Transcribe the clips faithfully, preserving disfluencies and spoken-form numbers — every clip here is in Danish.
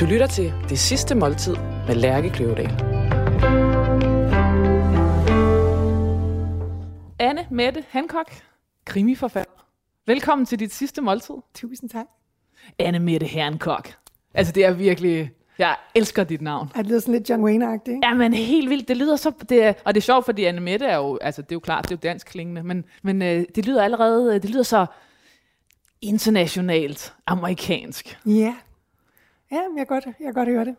Du lytter til Det Sidste Måltid med Lærke Kløvedal. Anne Mette Hancock, krimiforfatter. Velkommen til Dit Sidste Måltid. Tusind tak. Anne Mette Hancock. Altså det er virkelig... Jeg elsker dit navn. Ja, det lyder sådan lidt John Wayne-agtigt, ikke? Ja, men helt vildt. Det lyder så... Det er, og det er sjovt, fordi Anne Mette er jo... Altså det er jo klart, det er jo dansk klingende. Men, men øh, det lyder allerede... Det lyder så internationalt amerikansk. Ja. Yeah. Ja, jeg kan godt, jeg kan godt høre det.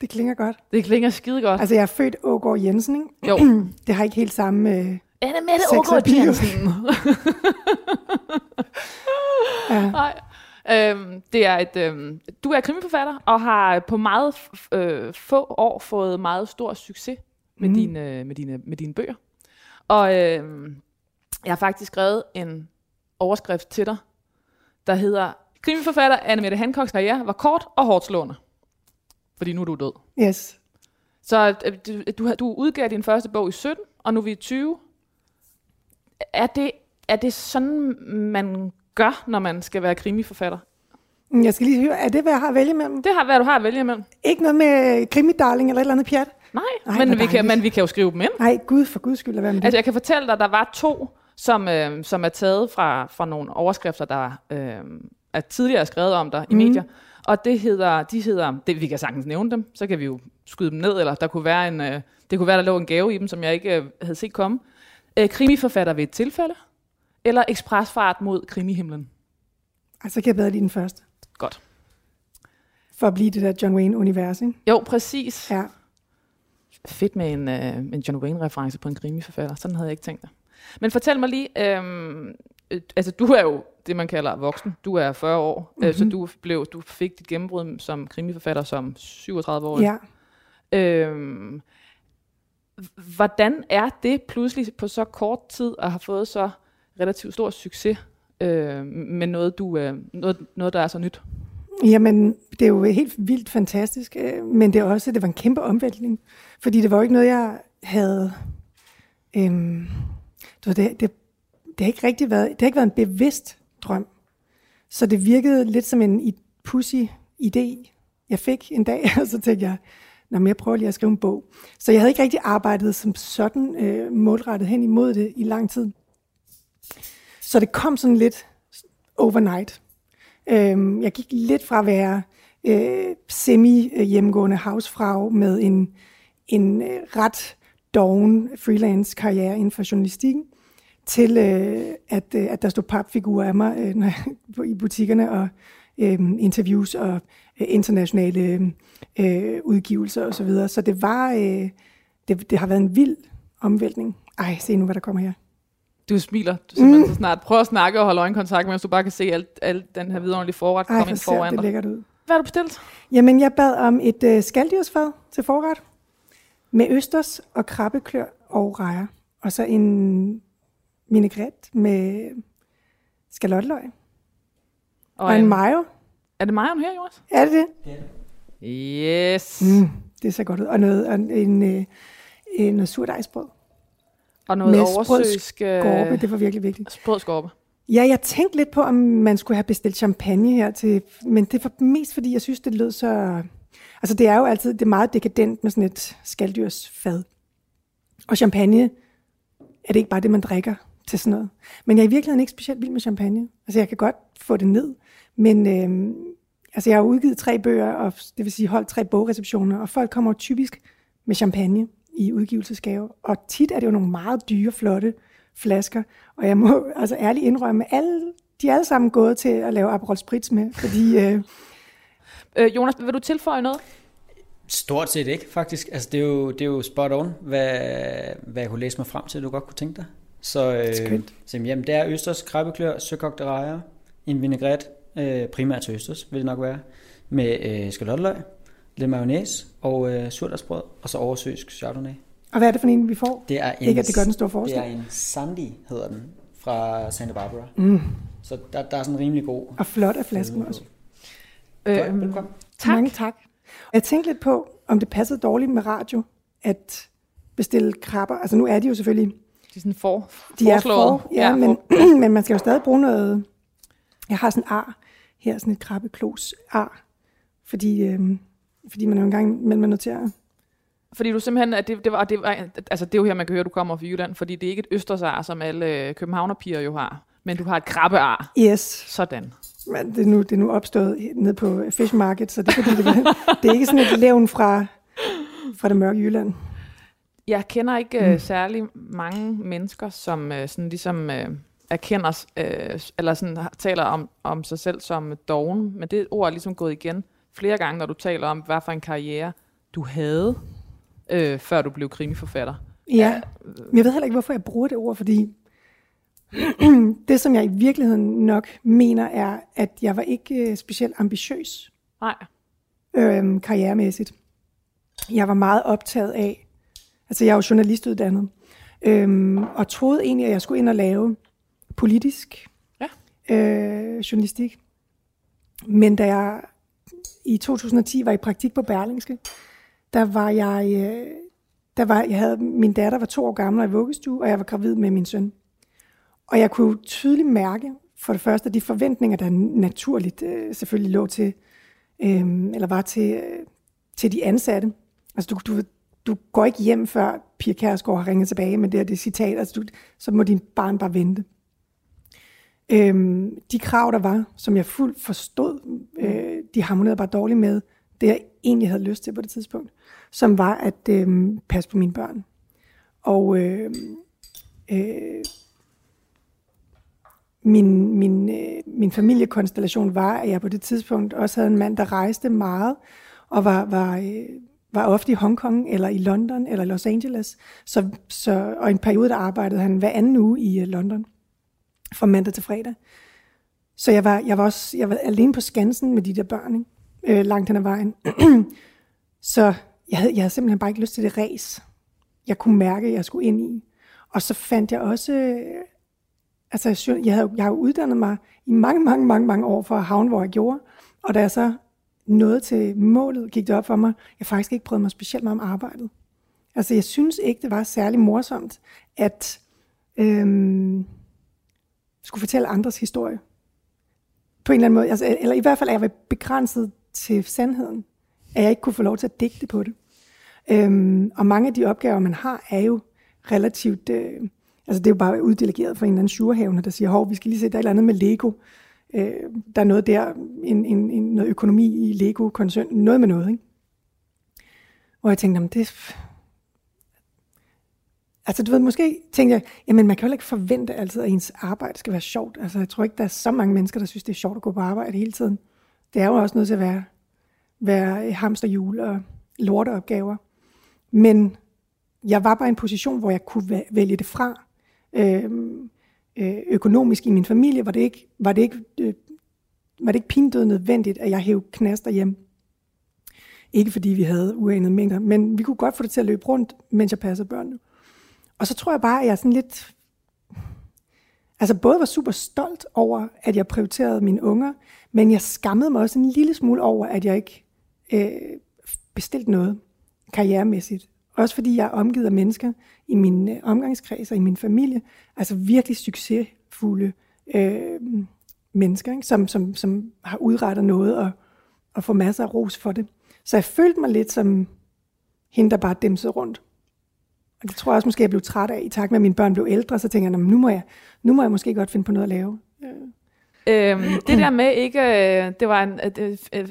Det klinger godt. Det klinger skide godt. Altså, jeg er født Aagaard Jensen, ikke? Jo. Det har ikke helt samme... Øh, Anne Mette Aagaard Jensen. Ja. Nej. Øhm, det er et, øhm, du er krimiforfatter og har på meget f- øh, få år fået meget stor succes med, mm. dine, med, dine, med dine bøger. Og øhm, jeg har faktisk skrevet en overskrift til dig, der hedder... Krimiforfatter Anne Mette Hancocks karriere var kort og hårdt slående. Fordi nu er du død. Yes. Så du, du udgav din første bog i sytten, og nu er vi i tyve. Er det, er det sådan, man gør, når man skal være krimiforfatter? Jeg skal lige høre, er det, hvad jeg har at vælge mellem? Det er, hvad du har at vælge mellem. Ikke noget med krimidarling eller et eller andet pjat? Nej, Ej, men, vi kan, men vi kan jo skrive dem ind. Nej, Gud for Guds skyld. Hvad med det? Altså, jeg kan fortælle dig, at der var to, som, øh, som er taget fra, fra nogle overskrifter, der... Øh, er tidligere skrevet om dig i mm. medier, og det hedder, de hedder, det, vi kan sagtens nævne dem, så kan vi jo skyde dem ned, eller der kunne være en, øh, det kunne være, der lå en gave i dem, som jeg ikke øh, havde set komme. Øh, krimiforfatter ved et tilfælde, eller ekspresfart mod krimihimlen? Altså, så kan jeg bedre lide den første. Godt. For at blive det der John Wayne-univers, ikke? Jo, præcis. Ja. Fedt med en, øh, en John Wayne-reference på en krimiforfatter, sådan havde jeg ikke tænkt det. Men fortæl mig lige, øh, øh, altså du er jo det, man kalder voksen. Du er fyrre år, mm-hmm. øh, så du, blev, du fik dit gennembrud som krimiforfatter som syvogtredive-årig. Ja. Øhm, hvordan er det pludselig på så kort tid at have fået så relativt stor succes øh, med noget, du, øh, noget, noget, der er så nyt? Jamen, det er jo helt vildt fantastisk, øh, men det er også, det var en kæmpe omvæltning, fordi det var jo ikke noget, jeg havde... Øh, det, det, det har ikke rigtig været, det har ikke været en bevidst drøm. Så det virkede lidt som en pussy idé, jeg fik en dag, og så tænkte jeg, nå, men jeg prøver lige at skrive en bog. Så jeg havde ikke rigtig arbejdet som sådan øh, målrettet hen imod det i lang tid. Så det kom sådan lidt overnight. Øh, jeg gik lidt fra at være øh, semi-hjemmegående housefrau med en, en øh, ret doven freelance-karriere inden for journalistikken, til øh, at, øh, at der stod papfigurer af mig øh, når jeg, i butikkerne, og øh, interviews og øh, internationale øh, udgivelser osv. Så, så det var, øh, det, det har været en vild omvæltning. Ej, se nu, hvad der kommer her. Du smiler du simpelthen mm. så snart. Prøv at snakke og holde øjenkontakt, mens du bare kan se alt, alt den her vidunderlige forret komme ind foran dig. Ej, for det lækkert ud. Hvad har du bestilt? Jamen, jeg bad om et øh, skaldyrsfad til forret, med østers og krabbeklør og rejer. Og så en vinaigrette med skalotteløg. Og, og en, en mayo. Er det mayoen her, Jonas? Er det det? Yeah. Yes. Mm, det ser godt ud. Og noget, og en, en, en, noget surdejsbrød. Og noget oversøsk... skorpe, det var virkelig vigtigt. Sprød skorpe. Ja, jeg tænkte lidt på, om man skulle have bestilt champagne her til... Men det var mest, fordi jeg synes, det lød så... Altså det er jo altid, det er meget dekadent med sådan et skaldyrsfad. Og champagne, er det ikke bare det, man drikker til sådan noget. Men jeg er i virkeligheden ikke specielt vild med champagne. Altså jeg kan godt få det ned, men øh, altså jeg har udgivet tre bøger, og det vil sige holdt tre bogreceptioner, og folk kommer typisk med champagne i udgivelsesgave. Og tit er det jo nogle meget dyre, flotte flasker, og jeg må altså ærligt indrømme, alle, de er alle sammen gået til at lave Aperol Spritz med, fordi... Øh, Jonas, vil du tilføje noget? Stort set ikke, faktisk. Altså, det er jo, det er jo spot on, hvad, hvad jeg kunne læse mig frem til, du godt kunne tænke dig. Så øh, jamen, det er østers, krabbeklør, søkogte rejer, en vinaigrette, øh, primært til østers, vil det nok være, med øh, skalotteløg, lidt mayonnaise og øh, surdejsbrød, og så oversøsk chardonnay. Og hvad er det for en, vi får? Det er en, ikke, at det gør den store forskel. Det er en Sandy, hedder den, fra Santa Barbara. Mm. Så der, der er sådan en rimelig god... Og flot af flasken også. Øhm, tak. Mange tak. Jeg tænkte lidt på, om det passede dårligt med radio, at bestille krabber. Altså nu er de jo selvfølgelig... De er sådan for, de er for, ja, ja, men, for. Men man skal jo stadig bruge noget... Jeg har sådan en ar her, sådan et krabbeklos ar Fordi, øh, fordi man er jo engang mellem at notere. Fordi du simpelthen, at det, det var, det var, altså det er jo her, man kan høre, du kommer fra Jylland, fordi det er ikke et østersar, som alle københavnerpiger jo har, men du har et krabbear. Yes. Sådan. Men det er nu, det er nu opstået ned på Fish Market, så det, fordi det, det er ikke sådan et levn fra, fra det mørke Jylland. Jeg kender ikke mm. særlig mange mennesker, som sådan ligesom øh, erkender, øh, eller sådan taler om, om sig selv som doven, men det ord er ligesom gået igen flere gange, når du taler om, hvad for en karriere du havde. Øh, før du blev krimiforfatter. Ja, men jeg ved heller ikke, hvorfor jeg bruger det ord, fordi det, som jeg i virkeligheden nok mener, er, at jeg var ikke øh, specielt ambitiøs. Nej. Øh, karrieremæssigt. Jeg var meget optaget af, altså jeg er jo journalistuddannet, øh, og troede egentlig, at jeg skulle ind og lave politisk ja. øh, journalistik. Men da jeg i to tusind og ti var i praktik på Berlingske, Der var jeg, der var, jeg havde, min datter var to år gammel og i vuggestue, og jeg var gravid med min søn. Og jeg kunne tydeligt mærke, for det første, de forventninger, der naturligt øh, selvfølgelig lå til, øh, eller var til, øh, til de ansatte. Altså, du, du, du går ikke hjem, før Pia Kærsgaard har ringet tilbage med det her det citat, altså, du, så må din barn bare vente. Øh, de krav, der var, som jeg fuldt forstod, øh, de harmonerede bare dårligt med det, jeg egentlig havde lyst til på det tidspunkt, som var at øh, passe på mine børn. Og øh, øh, min, min, øh, min familiekonstellation var, at jeg på det tidspunkt også havde en mand, der rejste meget, og var, var, øh, var ofte i Hong Kong, eller i London, eller Los Angeles. Så, så, og i en periode, der arbejdede han hver anden uge i øh, London, fra mandag til fredag. Så jeg var, jeg var, også, jeg var alene på Skansen med de der børn, ikke? Øh, langt hen ad vejen. Så jeg havde, jeg havde simpelthen bare ikke lyst til det ræs, jeg kunne mærke, jeg skulle ind i. Og så fandt jeg også, øh, altså jeg havde, jeg havde uddannet mig i mange, mange, mange, mange år for at havne, hvor jeg gjorde. Og da jeg så nåede til målet, gik det op for mig, jeg faktisk ikke prøvede mig specielt meget om arbejdet. Altså jeg synes ikke, det var særlig morsomt, at øh, skulle fortælle andres historie. På en eller anden måde, altså, eller i hvert fald er jeg begrænset til sandheden, at jeg ikke kunne få lov til at digte på det. Øhm, og mange af de opgaver, man har, er jo relativt... Øh, altså, det er jo bare uddelegeret fra en eller anden surhavner, der siger, hov, vi skal lige se, der er et eller andet med Lego. Øh, der er noget der, en, en, en, noget økonomi i Lego-koncernen, noget med noget, ikke? Og jeg tænkte, jamen det... Altså, du ved, måske tænkte jeg, jamen man kan jo ikke forvente altid, at ens arbejde skal være sjovt. Altså, jeg tror ikke, der er så mange mennesker, der synes, det er sjovt at gå på arbejde hele tiden. Det er jo også nødt til at være, være hamsterhjul og lorteopgaver. Men jeg var bare i en position, hvor jeg kunne vælge det fra. Øhm, øh, økonomisk i min familie var det ikke, var det ikke, øh, var det ikke pindød nødvendigt, at jeg hævde knaster hjem. Ikke fordi vi havde uanede mængder, men vi kunne godt få det til at løbe rundt, mens jeg passede børnene. Og så tror jeg bare, at jeg sådan lidt... Altså både var super stolt over, at jeg prioriterede mine unger, men jeg skammede mig også en lille smule over, at jeg ikke øh, bestilte noget karrieremæssigt. Også fordi jeg er omgivet af mennesker i min øh, omgangskreds og i min familie. Altså virkelig succesfulde øh, mennesker, ikke? Som, som, som har udrettet noget og, og får masser af ros for det. Så jeg følte mig lidt som hende, der bare dæmsede rundt. Og det tror jeg også måske, jeg blev træt af, i takt med, at mine børn blev ældre, så tænker jeg, nu må jeg, nu må jeg måske godt finde på noget at lave. Øhm, det der med ikke, det var en,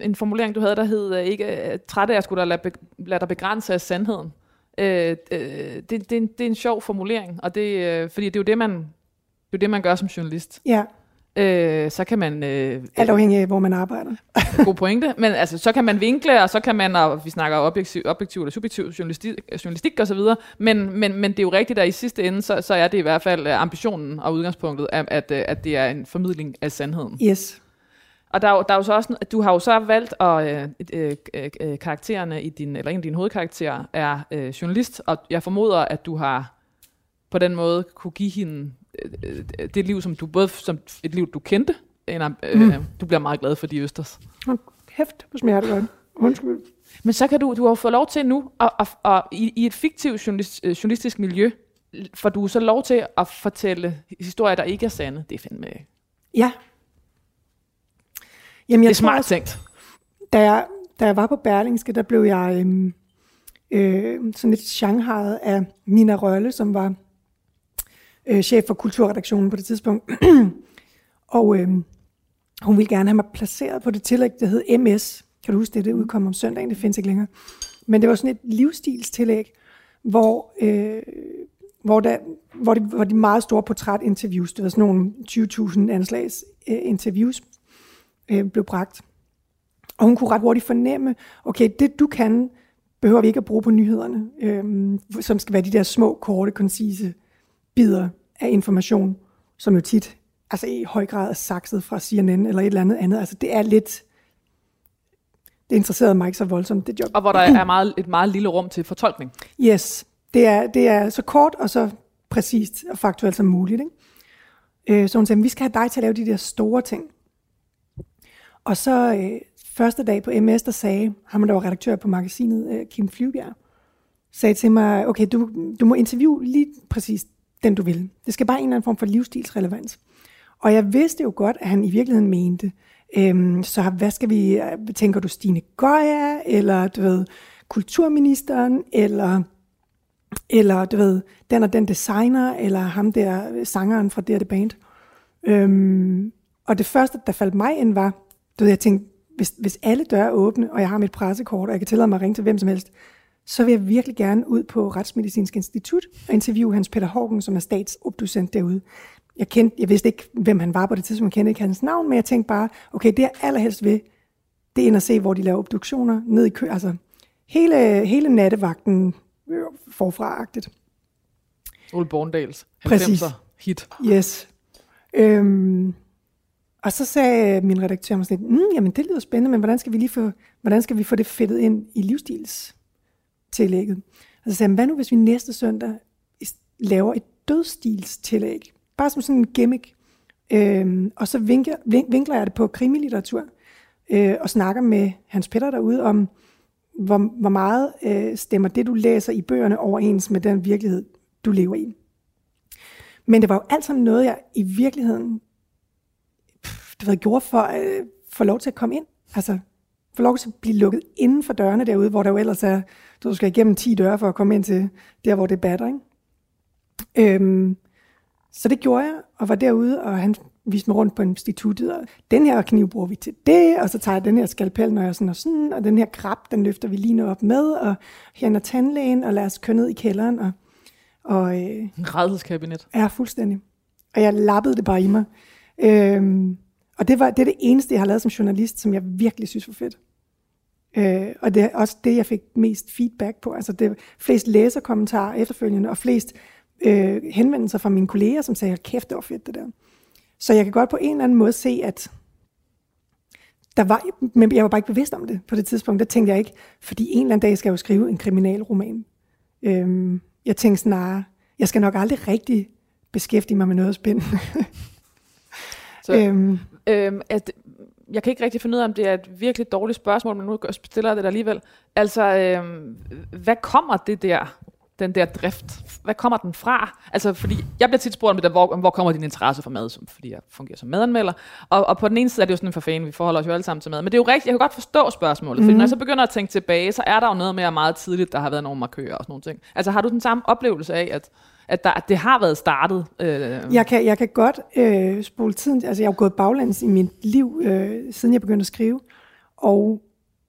en formulering, du havde, der hed, ikke træt af, at skulle lade, lade dig begrænse af sandheden. Øh, det, det, er en, det er en sjov formulering, og det, fordi det er jo det, man, det, er jo det, man gør som journalist. Ja. Øh, så kan man... Øh, Alt afhængig af, hvor man arbejder. God pointe. Men altså, så kan man vinkle, og så kan man, og vi snakker objektiv, objektiv eller subjektiv journalistik, journalistik og så videre, men, men, men det er jo rigtigt, at i sidste ende, så, så er det i hvert fald ambitionen og udgangspunktet, at, at, at det er en formidling af sandheden. Yes. Og der, der er jo så også, du har jo så valgt, at øh, øh, karaktererne i din, eller en af dine hovedkarakterer er øh, journalist, og jeg formoder, at du har på den måde kunne give hende det liv, som du både som et liv, du kendte, en, øh, mm. du bliver meget glad for de østers. Hæft på smertegården. Undskyld. Men så kan du, du har fået lov til nu, at, at, at, at, i, i et fiktivt journalist, journalistisk miljø, får du så lov til at fortælle historier, der ikke er sande. Det er fandme... Ja. Jamen, jeg det er smart også, tænkt. Da jeg, da jeg var på Berlingske, der blev jeg øh, øh, sådan lidt genrejet af Nina Rølle, som var øh, chef for kulturredaktionen på det tidspunkt. Og øh, hun ville gerne have mig placeret på det tillæg, der hed M S. Kan du huske det? Det udkom om søndagen, det findes ikke længere. Men det var sådan et livsstilstillæg, hvor, øh, hvor, der, hvor, de, hvor de meget store portrætinterviews, det var sådan nogle tyve tusind anslags øh, interviews, øh, blev bragt. Og hun kunne ret hurtigt fornemme, okay, det du kan, behøver vi ikke at bruge på nyhederne, øh, som skal være de der små, korte, koncise bidder af information, som jo tit altså i høj grad er sakset fra C N N eller et eller andet andet. Altså det er lidt... Det interesserede mig ikke så voldsomt, det job. Og hvor der er meget, et meget lille rum til fortolkning. Yes, det er, det er så kort og så præcist og faktuelt som muligt. Ikke? Øh, så hun sagde, vi skal have dig til at lave de der store ting. Og så øh, første dag på M S, der sagde ham, der var redaktør på magasinet, øh, Kim Flybjerg, sagde til mig, okay, du, du må interviewe lige præcis den, du vil. Det skal bare en eller anden form for livsstilsrelevans. Og jeg vidste jo godt, at han i virkeligheden mente, øhm, så hvad skal vi, tænker du Stine Goya, eller du ved, kulturministeren, eller, eller du ved, den og den designer, eller ham der, sangeren fra der det band. Øhm, og det første, der faldt mig ind, var, du ved, jeg tænkte, hvis, hvis alle døre er åbne, og jeg har mit pressekort, og jeg kan tillade mig at ringe til hvem som helst, så vil jeg virkelig gerne ud på Retsmedicinsk Institut, og interviewe Hans Peter Hågen, som er statsobducent derude. Jeg, kendte, jeg vidste ikke, hvem han var på det tidspunkt, jeg kendte ikke hans navn, men jeg tænkte bare, okay, det jeg allerhelst ved, det er ind at se, hvor de laver obduktioner, ned i kø, altså hele, hele nattevagten øh, forfra-agtigt. Ole Borndals halvfemser-hit. Yes. Øhm, og så sagde min redaktør mig sådan lidt, mm, jamen det lyder spændende, men hvordan skal vi lige få, hvordan skal vi få det fedtet ind i livsstilstillægget? Og så sagde han, hvad nu hvis vi næste søndag laver et dødsstilstillæg? Bare som sådan en gimmick. Øhm, og så vinkler, vinkler jeg det på krimilitteratur, øh, og snakker med Hans Peter derude om, hvor, hvor meget øh, stemmer det, du læser i bøgerne, overens med den virkelighed, du lever i. Men det var jo alt sammen noget, jeg i virkeligheden pff, det var, jeg gjorde for at øh, få lov til at komme ind. Altså, få lov til at blive lukket inden for dørene derude, hvor der jo ellers er, du skal igennem ti døre for at komme ind til der, hvor det batter, ikke? Øhm, Så det gjorde jeg, og var derude, og han viste mig rundt på instituttet, og den her kniv bruger vi til det, og så tager jeg den her skalpel, når jeg sådan og sådan, og den her krab, den løfter vi lige nu op med, og her er tandlægen, og lad os køre ned i kælderen. Og, og, øh, en rædselskabinet. Ja, fuldstændig. Og jeg lappede det bare i mig. Øhm, og det, var, det er det eneste, jeg har lavet som journalist, som jeg virkelig synes var fedt. Øh, og det er også det, jeg fik mest feedback på. Altså det flest læserkommentarer efterfølgende, og flest... Øh, henvendelser fra mine kolleger, som sagde, kæft, det var fedt det der. Så jeg kan godt på en eller anden måde se, at der var, men jeg var bare ikke bevidst om det på det tidspunkt. Der tænkte jeg ikke, fordi en eller anden dag skal jeg jo skrive en kriminalroman. Øhm, jeg tænkte snarere, jeg skal nok aldrig rigtig beskæftige mig med noget spændende. Så, øhm, øhm, at, jeg kan ikke rigtig finde ud af, om det er et virkelig dårligt spørgsmål, men nu stiller jeg det alligevel. Altså, øhm, hvad kommer det der... den der drift, hvad kommer den fra? Altså, fordi jeg bliver tit spurgt om det der, hvor, hvor kommer din interesse for mad, som, fordi jeg fungerer som madanmelder, og, og på den ene side er det jo sådan en forfæn, vi forholder os jo alle sammen til mad, men det er jo rigtigt, jeg kan godt forstå spørgsmålet, mm. fordi når jeg så begynder at tænke tilbage, så er der jo noget mere meget tidligt, der har været nogle markører og sådan nogle ting. Altså, har du den samme oplevelse af, at, at, der, at det har været startet? Øh... Jeg, kan, jeg kan godt øh, spole tiden, altså jeg har jo gået baglæns i mit liv, øh, siden jeg begyndte at skrive, og,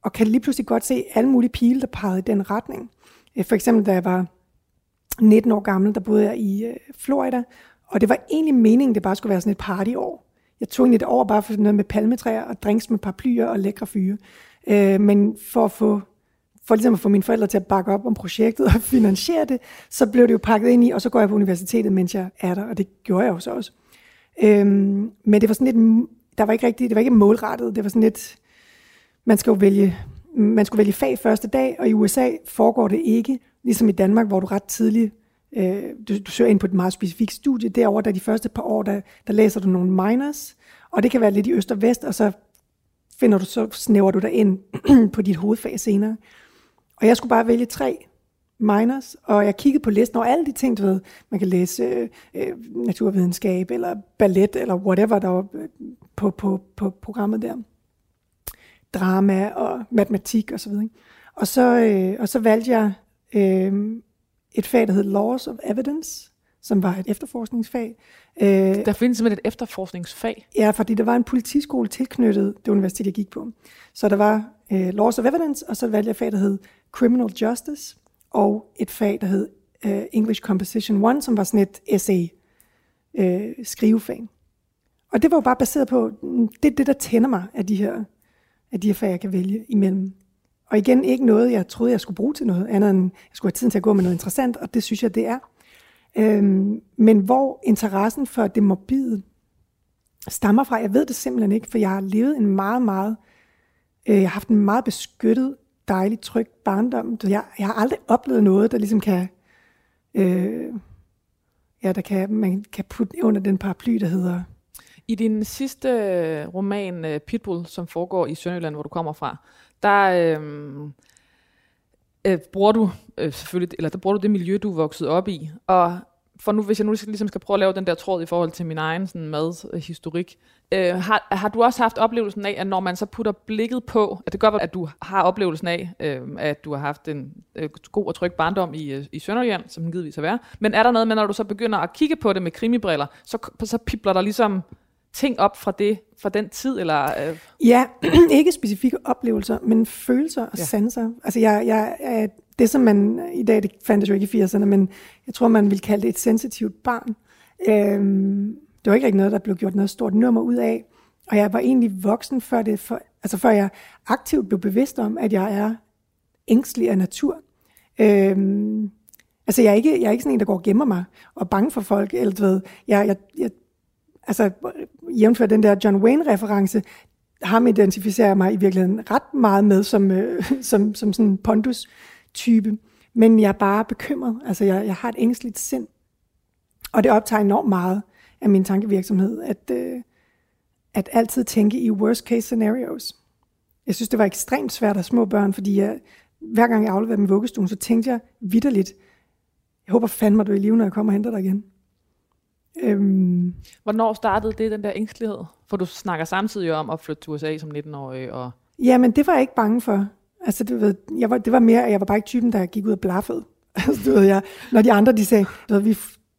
og kan lige pludselig godt se alle mulige pile, der pegede i den retning. For eksempel, da jeg var nitten år gammel, der boede jeg i øh, Florida, og det var egentlig meningen, det bare skulle være sådan et partyår. Jeg tog egentlig et år bare for noget med palmetræer og drinks med paraplyer og lækre fyre. Øh, men for at få, for ligesom at få mine forældre til at bakke op om projektet og finansiere det, så blev det jo pakket ind i, og så går jeg på universitetet, mens jeg er der, og det gjorde jeg jo så også. Øh, men det var sådan lidt, der var ikke rigtigt, det var ikke målrettet, det var sådan lidt, man skal jo vælge, man skulle vælge fag første dag, og i U S A foregår det ikke, ligesom i Danmark, hvor du ret tidligt, øh, du, du søger ind på et meget specifikt studie. Derover der de første par år, der, der læser du nogle minors, og det kan være lidt i øst og vest, og så, finder du, så snæver du dig ind på dit hovedfag senere. Og jeg skulle bare vælge tre minors, og jeg kiggede på listen over alle de ting, du ved. Man kan læse øh, øh, naturvidenskab, eller ballet, eller whatever, der var på, på, på programmet der. drama og matematik og så videre. Og så, øh, og så valgte jeg øh, et fag, der hed Laws of Evidence, som var et efterforskningsfag. Øh, der findes simpelthen et efterforskningsfag? Ja, fordi der var en politiskole tilknyttet det universitet, jeg gik på. Så der var øh, Laws of Evidence, og så valgte jeg et fag, der hed Criminal Justice, og et fag, der hed øh, English Composition et, som var sådan et essay øh, skrivefag. Og det var jo bare baseret på, det er det, der tænder mig af de her, af de her fag, jeg kan vælge imellem. Og igen, ikke noget, jeg troede, jeg skulle bruge til noget andet, end jeg skulle have tiden til at gå med noget interessant, og det synes jeg, det er. Øhm, men hvor interessen for det morbide stammer fra, jeg ved det simpelthen ikke, for jeg har levet en meget, meget, øh, jeg har haft en meget beskyttet, dejlig, tryg barndom. Jeg, jeg har aldrig oplevet noget, der ligesom kan, øh, ja, der kan, man kan putte under den paraply, der hedder... I din sidste roman, Pitbull, som foregår i Sønderjylland, hvor du kommer fra, der øh, øh, bruger du øh, selvfølgelig, eller der bruger du det miljø, du er vokset op i. Og for nu, hvis jeg nu ligesom skal prøve at lave den der tråd i forhold til min egen sådan, madhistorik, øh, har, har du også haft oplevelsen af, at når man så putter blikket på, at det godt, at du har oplevelsen af, øh, at du har haft en øh, god og tryg barndom i, øh, i Sønderjylland, som den givetvis har været, men er der noget med, når du så begynder at kigge på det med krimibriller, så, så pipler der ligesom ting op fra det, fra den tid, eller? Øh... Ja, ikke specifikke oplevelser, men følelser og ja. sanser. Altså, jeg, jeg, det som man i dag, det fandt jeg jo ikke i firserne, men jeg tror, man ville kalde det et sensitivt barn. Øhm, det var ikke rigtig noget, der blev gjort noget stort nummer ud af, og jeg var egentlig voksen, før, det, for, altså før jeg aktivt blev bevidst om, at jeg er ængstelig af natur. Øhm, altså, jeg er, ikke, jeg er ikke sådan en, der går og gemmer mig, og er bange for folk, eller du ved, jeg... jeg, jeg altså, jævnfør den der John Wayne-reference, ham identificerer jeg mig i virkeligheden ret meget med som, øh, som, som sådan en pondus-type. Men jeg er bare bekymret. Altså, jeg, jeg har et ængstligt sind. Og det optager enormt meget af min tankevirksomhed, at, øh, at altid tænke i worst-case scenarios. Jeg synes, det var ekstremt svært at små børn, fordi jeg, hver gang jeg afleverede dem i vuggestuen, så tænkte jeg vitterligt, jeg håber fandme, du er i live, når jeg kommer og henter dig igen. Øhm. Hvornår startede det, den der ængstelighed? For du snakker samtidig om at flytte til U S A som nitten-årig. Og... Jamen, det var jeg ikke bange for. Altså, du ved, jeg var, det var mere, at jeg var bare ikke typen, der gik ud og blaffede. Altså, du ved, jeg, når de andre, de sagde, du ved, vi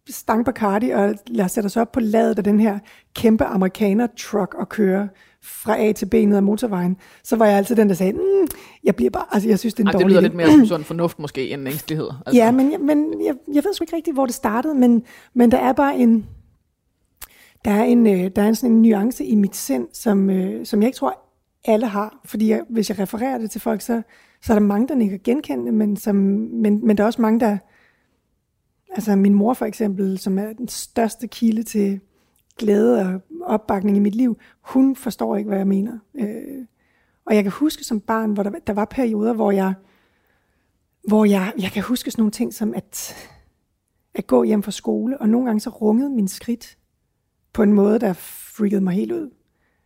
stank Bacardi, og lad os sætte os op på ladet af den her kæmpe amerikaner-truck og køre fra A til B ned ad motorvejen, så var jeg altid den, der sagde, mm, jeg bliver bare, altså jeg synes, det er en dårlig idé. Det lyder lidt mere som sådan fornuft måske, end ængstelighed. Altså. Ja, men, men jeg, jeg ved sgu ikke rigtigt, hvor det startede, men, men der er bare en, der er en, der er en sådan en nuance i mit sind, som, som jeg ikke tror, alle har, fordi jeg, hvis jeg refererer det til folk, så, så er der mange, der ikke kan genkende det, men, som, men, men der er også mange, der, altså min mor for eksempel, som er den største kilde til glæde og opbakning i mit liv, hun forstår ikke, hvad jeg mener. Øh, og jeg kan huske som barn, hvor der, der var perioder, hvor jeg, hvor jeg, jeg kan huske sådan nogle ting som at, at gå hjem fra skole, og nogle gange så rungede min skridt på en måde, der freakede mig helt ud.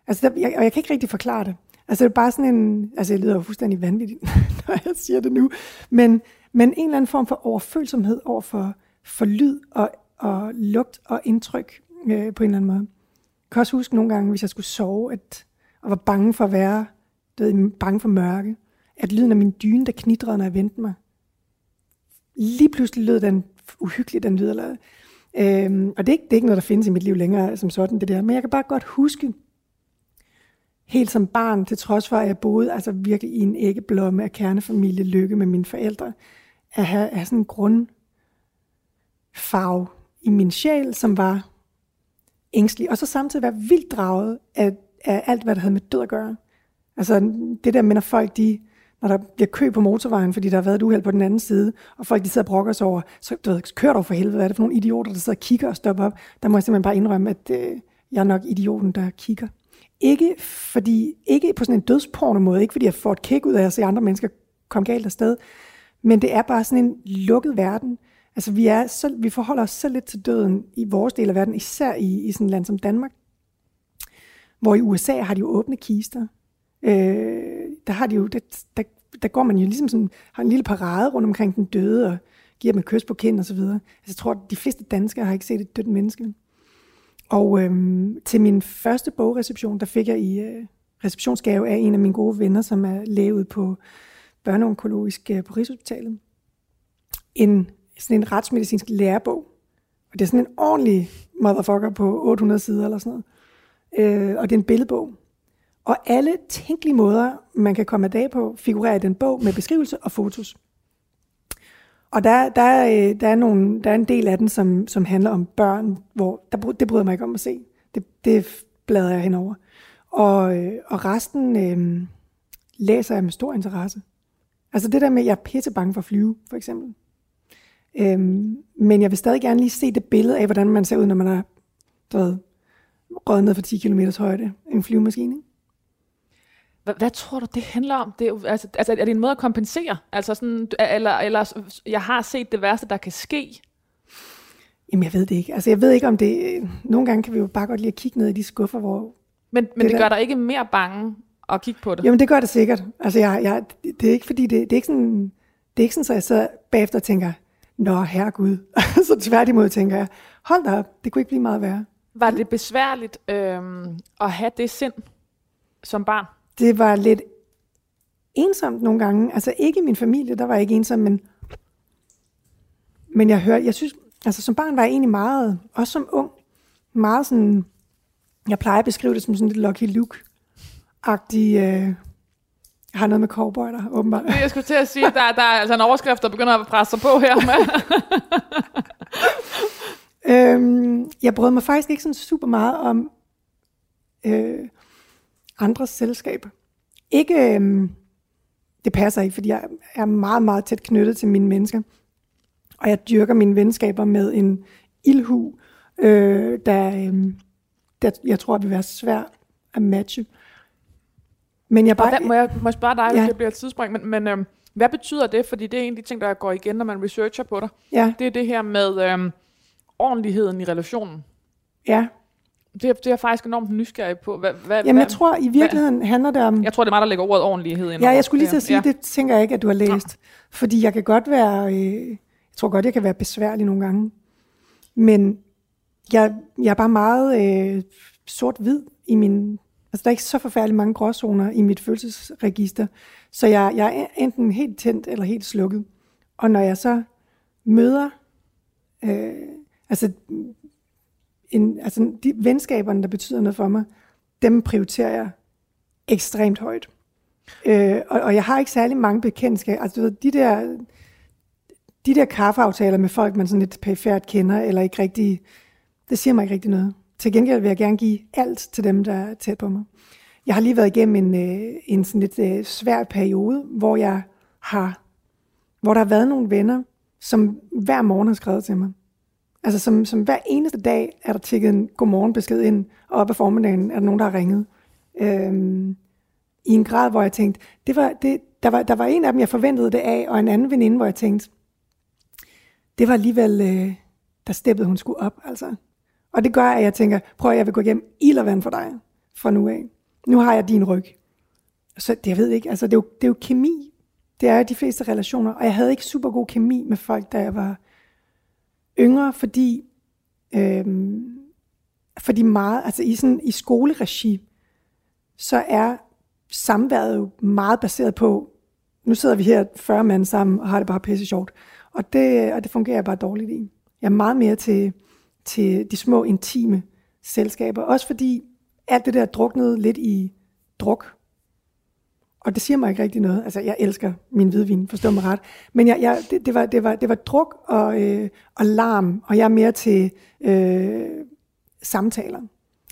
Altså, der, jeg, og jeg kan ikke rigtig forklare det. Altså, det er bare sådan en, altså, jeg lyder jo fuldstændig vanvittigt, når jeg siger det nu, men, men en eller anden form for overfølsomhed over for, for lyd og, og lugt og indtryk, øh, på en eller anden måde. Jeg kan også huske nogle gange, hvis jeg skulle sove, at, og var bange for at være, ved, bange for mørke, at lyden af min dyne, der knitrede, når jeg vendte mig. Lige pludselig lød den uhyggeligt, den lyd. Eller, øhm, og det er, ikke, det er ikke noget, der findes i mit liv længere, som sådan det der. Men jeg kan bare godt huske, helt som barn, til trods for, at jeg boede altså virkelig i en æggeblomme af kernefamilie, lykke med mine forældre, at have, have sådan en grundfarve i min sjæl, som var ængstelig, og så samtidig være vildt draget af, af alt, hvad der havde med død at gøre. Altså det der med, når folk, de, når der bliver kø på motorvejen, fordi der har været et uheld på den anden side, og folk, de sidder og brokker sig over, så du ved, kører du for helvede, hvad er det for nogle idioter, der sidder og kigger og stopper op? Der må jeg simpelthen bare indrømme, at øh, jeg er nok idioten, der kigger. Ikke, fordi, ikke på sådan en dødsporno måde, ikke fordi jeg får et kick ud af at se andre mennesker komme galt afsted, men det er bare sådan en lukket verden. Altså, vi, er så, vi forholder os så lidt til døden i vores del af verden, især i, i sådan et land som Danmark, hvor i U S A har de jo åbne kister. Øh, der, har de jo, der, der, der går man jo ligesom sådan, har en lille parade rundt omkring den døde, og giver dem et kys på kind og så videre. Altså, jeg tror, de fleste danskere har ikke set et dødt menneske. Og øh, til min første bogreception, der fik jeg i øh, receptionsgave af en af mine gode venner, som er læge ude på børneonkologisk på Rigshospitalet. En, sådan en retsmedicinsk lærebog. Og det er sådan en ordentlig motherfucker på otte hundrede sider eller sådan noget. Øh, og det er en billedbog. Og alle tænkelige måder, man kan komme af dag på, figurerer i den bog med beskrivelse og fotos. Og der, der, der, er, nogle, der er en del af den, som, som handler om børn, hvor der, det bryder mig ikke om at se. Det, det bladrer jeg henover. Og, og resten øh, læser jeg med stor interesse. Altså det der med, at jeg er pissebange for at flyve, for eksempel. Øhm, men jeg vil stadig gerne lige se det billede af, hvordan man ser ud, når man er røget ned for ti kilometer højde. En flyvemaskine. H- hvad tror du, det handler om? Det er, jo, altså, altså, er det en måde at kompensere? Altså sådan, eller, eller jeg har set det værste, der kan ske? Jamen jeg ved det ikke. Altså jeg ved ikke om det... Nogle gange kan vi jo bare godt lige at kigge ned i de skuffer, hvor... Men, men det, det gør der... dig ikke mere bange at kigge på det? Jamen det gør det sikkert. Altså jeg, jeg, det er ikke fordi, det, det er ikke sådan, det er ikke sådan, så jeg sidder bagefter og tænker... Nå, herregud. Så tværtimod tænker jeg, hold da op, det kunne ikke blive meget værre. Var det besværligt øh, at have det sind som barn? Det var lidt ensomt nogle gange. Altså ikke i min familie, der var jeg ikke ensom, men, men jeg hørte, jeg synes, altså som barn var jeg egentlig meget, også som ung, meget sådan, jeg plejer at beskrive det som sådan lidt Lucky Luke-agtig... Øh, Jeg har noget med cowboy der, åbenbart. Det jeg skulle til at sige, der, der er altså en overskrift, der begynder at presse sig på her. øhm, jeg brød mig faktisk ikke sådan super meget om øh, andres selskab. Ikke, øh, det passer ikke, fordi jeg er meget, meget tæt knyttet til mine mennesker. Og jeg dyrker mine venskaber med en ildhu, øh, der, øh, der jeg tror, at det vil være svært at matche. Men jeg bare... der, må jeg må spørge dig, hvis ja. det bliver et tidsspring, men, men øhm, hvad betyder det? Fordi det er en af de ting, der går igen, når man researcher på dig. Ja. Det er det her med øhm, ordentligheden i relationen. Ja. Det er, det er jeg faktisk enormt nysgerrig på. Hva, hva, Jamen hvad, jeg tror, i virkeligheden hvad, handler det om... Jeg tror, det er mig, der lægger ordet ordentlighed ind. Ja, jeg skulle lige til at sige, ja. det tænker jeg ikke, at du har læst. Ja. Fordi jeg kan godt være... Øh, jeg tror godt, jeg kan være besværlig nogle gange. Men jeg, jeg er bare meget øh, sort-hvid i min... Altså, der er ikke så forfærdeligt mange gråzoner i mit følelsesregister, så jeg, jeg er enten helt tændt eller helt slukket. Og når jeg så møder, øh, altså, en, altså de venskaberne, der betyder noget for mig, dem prioriterer jeg ekstremt højt. Øh, og, og jeg har ikke særlig mange bekendtskaber. Altså, du ved, de der, de der kaffeaftaler med folk, man sådan lidt perifært kender, eller ikke rigtig, det siger mig ikke rigtig noget. Til gengæld vil jeg gerne give alt til dem, der er tæt på mig. Jeg har lige været igennem en, en sådan lidt svær periode, hvor jeg har, hvor der har været nogle venner, som hver morgen har skrevet til mig. Altså som, som hver eneste dag er der tikket en godmorgenbesked ind, og op ad formiddagen er der nogen, der har ringet. Øhm, I en grad, hvor jeg tænkte, det var, det, der, var, der var en af dem, jeg forventede det af, og en anden veninde, hvor jeg tænkte, det var alligevel, øh, der steppede hun sgu op, altså. Og det gør, at jeg tænker, prøv at jeg vil gå igennem ild og vand for dig fra nu af. Nu har jeg din ryg. Så det, jeg ved ikke, altså det er, jo, det er jo kemi. Det er jo de fleste relationer. Og jeg havde ikke super god kemi med folk, da jeg var yngre, fordi, øhm, fordi meget, altså i, sådan, i skoleregi, så er samværet jo meget baseret på, nu sidder vi her fyrre mand sammen og har det bare pisse sjovt. Og det, og det fungerer jeg bare dårligt i. Jeg er meget mere til... til de små intime selskaber. Også fordi alt det der druknede lidt i druk. Og det siger mig ikke rigtig noget. Altså jeg elsker min hvidvin, forstår mig ret. Men jeg, jeg, det, det, var, det, var, det var druk og, øh, og larm. Og jeg er mere til øh, samtaler.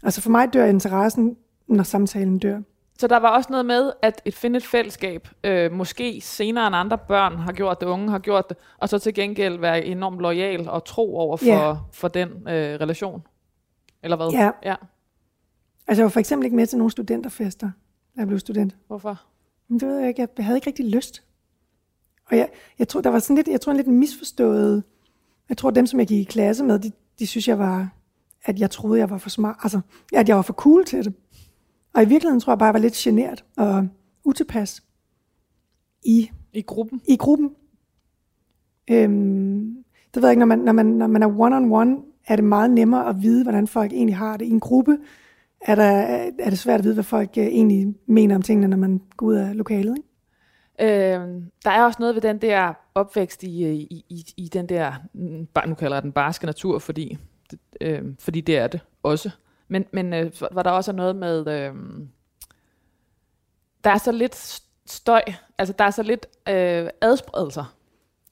Altså for mig dør interessen, når samtalen dør. Så der var også noget med, at et finde et fællesskab, øh, måske senere end andre børn har gjort det, unge har gjort det, og så til gengæld være enormt loyal og tro over for, yeah. for den øh, relation. Eller hvad? Yeah. Ja. Altså jeg var for eksempel ikke med til nogle studenterfester, da jeg blev student. Hvorfor? Men det ved jeg ikke. Jeg havde ikke rigtig lyst. Og jeg, jeg tror, der var sådan lidt, jeg tror en lidt misforstået, jeg tror dem, som jeg gik i klasse med, de, de synes jeg var, at jeg troede, jeg var for smart, altså at jeg var for cool til det. Og i virkeligheden tror jeg bare, jeg var lidt genert og utilpas i, I gruppen. I gruppen. Øhm, det ved jeg ikke, når man, når, man, når man er one-on-one, er det meget nemmere at vide, hvordan folk egentlig har det. I en gruppe er, der, er det svært at vide, hvad folk egentlig mener om tingene, når man går ud af lokalet, ikke? Øhm, der er også noget ved den der opvækst i, i, i, i den der, nu kalder jeg den barske natur, fordi, øh, fordi det er det også. Men, men øh, var der også noget med, øh, der er så lidt støj, altså der er så lidt øh, adspredelser.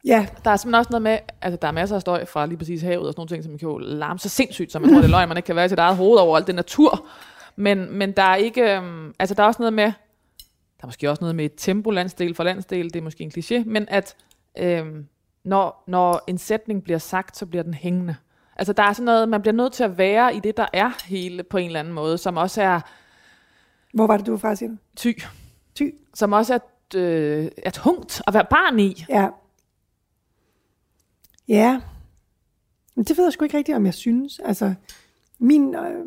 Ja. Der er simpelthen også noget med, altså der er masser af støj fra lige præcis havet og sådan nogle ting, som man kan jo larme så sindssygt, som man tror, det er løgn, man ikke kan være i sit eget hoved over alt det natur. Men, men der er ikke, øh, altså der er også noget med, der er måske også noget med et tempo landsdel for landsdel, det er måske en kliché, men at øh, når, når en sætning bliver sagt, så bliver den hængende. Altså der er sådan noget, man bliver nødt til at være i det, der er hele på en eller anden måde, som også er... Hvor var det, du var fra, siger du? Ty. Ty. Som også er, øh, er tungt at være barn i. Ja. Ja. Men det ved jeg sgu ikke rigtigt, om jeg synes. Altså, min... Øh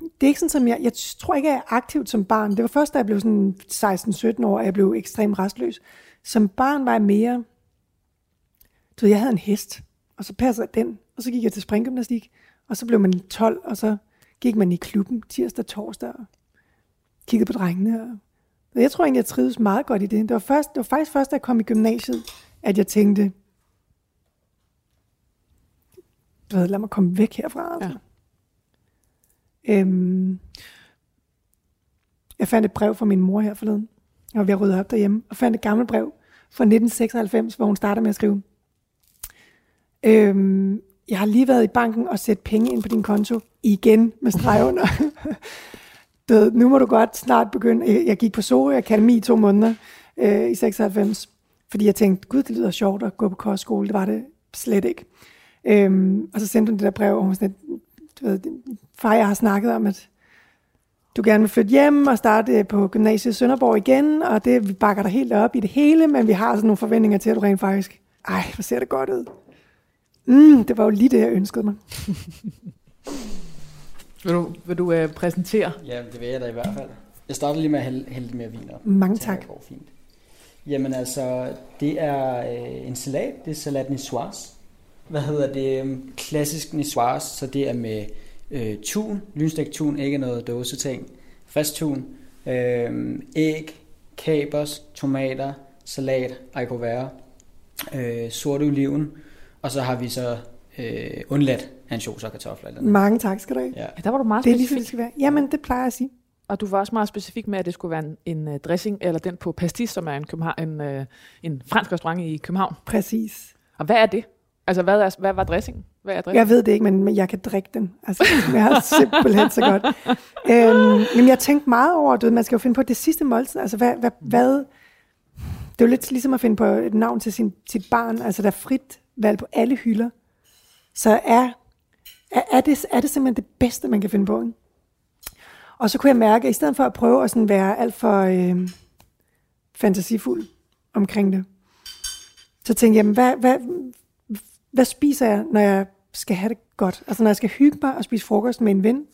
Det er ikke sådan, som jeg, jeg tror ikke, jeg er aktivt som barn. Det var først, da jeg blev sådan seksten sytten år, og jeg blev ekstremt rastløs. Som barn var jeg mere... Du ved, jeg havde en hest, og så passede jeg den, og så gik jeg til springgymnastik, og så blev man tolv, og så gik man i klubben tirsdag, torsdag, og kiggede på drengene. Og jeg tror egentlig, jeg trives meget godt i det. Det var, først, det var faktisk først, da jeg kom i gymnasiet, at jeg tænkte, du ved, lad mig komme væk herfra, altså. Ja. Øhm, jeg fandt et brev fra min mor her forleden. Jeg var ved at rydde op derhjemme og fandt et gammelt brev fra nitten seksoghalvfems, hvor hun starter med at skrive øhm, jeg har lige været i banken og sæt penge ind på din konto igen med streg under. Det, nu må du godt snart begynde. Jeg gik på Sorø Akademi i to måneder øh, i seksoghalvfems, fordi jeg tænkte, gud, det lyder sjovt at gå på kostskole. Det var det slet ikke. øhm, Og så sendte hun det der brev, og hun sådan lidt, du ved, far, jeg har snakket om, at du gerne vil flytte hjem og starte på gymnasiet i Sønderborg igen, og det, vi bakker dig helt op i det hele, men vi har sådan nogle forventninger til, at du rent faktisk... Ej, hvor ser det godt ud. Mm, det var jo lige det, jeg ønskede mig. vil du, vil du uh, præsentere? Ja, det vil jeg da i hvert fald. Jeg starter lige med at hælde, hælde lidt mere vin op. Mange tak. Det går fint. Jamen altså, det er øh, en salat. Det er salat niçoise. Hvad hedder det? Klassisk niçoise, så det er med øh, tun, lynstegt tun, ikke noget dåseting, frisk tun, øh, æg, kapers, tomater, salat, aico vera, øh, sort oliven, og så har vi så øh, undladt ansjoser og kartofler. Eller mange tak skal du have. Ja. Ja, der var du meget specifik. Det er lige, det skal være. Jamen, det plejer jeg at sige. Og du var også meget specifik med, at det skulle være en, en uh, dressing, eller den på Pastis, som er en, en, uh, en fransk restaurant i København. Præcis. Og hvad er det? Altså, hvad, er, hvad var dressingen? Hvad er dressingen? Jeg ved det ikke, men, men jeg kan drikke den. Altså, jeg har simpelthen så godt. Øhm, men jeg tænkte meget over, du ved, man skal jo finde på det sidste måltid. Altså, hvad, hvad, hvad... Det er jo lidt ligesom at finde på et navn til sin, sit barn. Altså, der er frit valg på alle hylder. Så er, er, er, det, er det simpelthen det bedste, man kan finde på. Ikke? Og så kunne jeg mærke, at i stedet for at prøve at sådan være alt for øh, fantasifuld omkring det, så tænkte jeg, jamen, hvad... hvad Hvad spiser jeg, når jeg skal have det godt? Altså, når jeg skal hygge mig og spise frokost med en ven,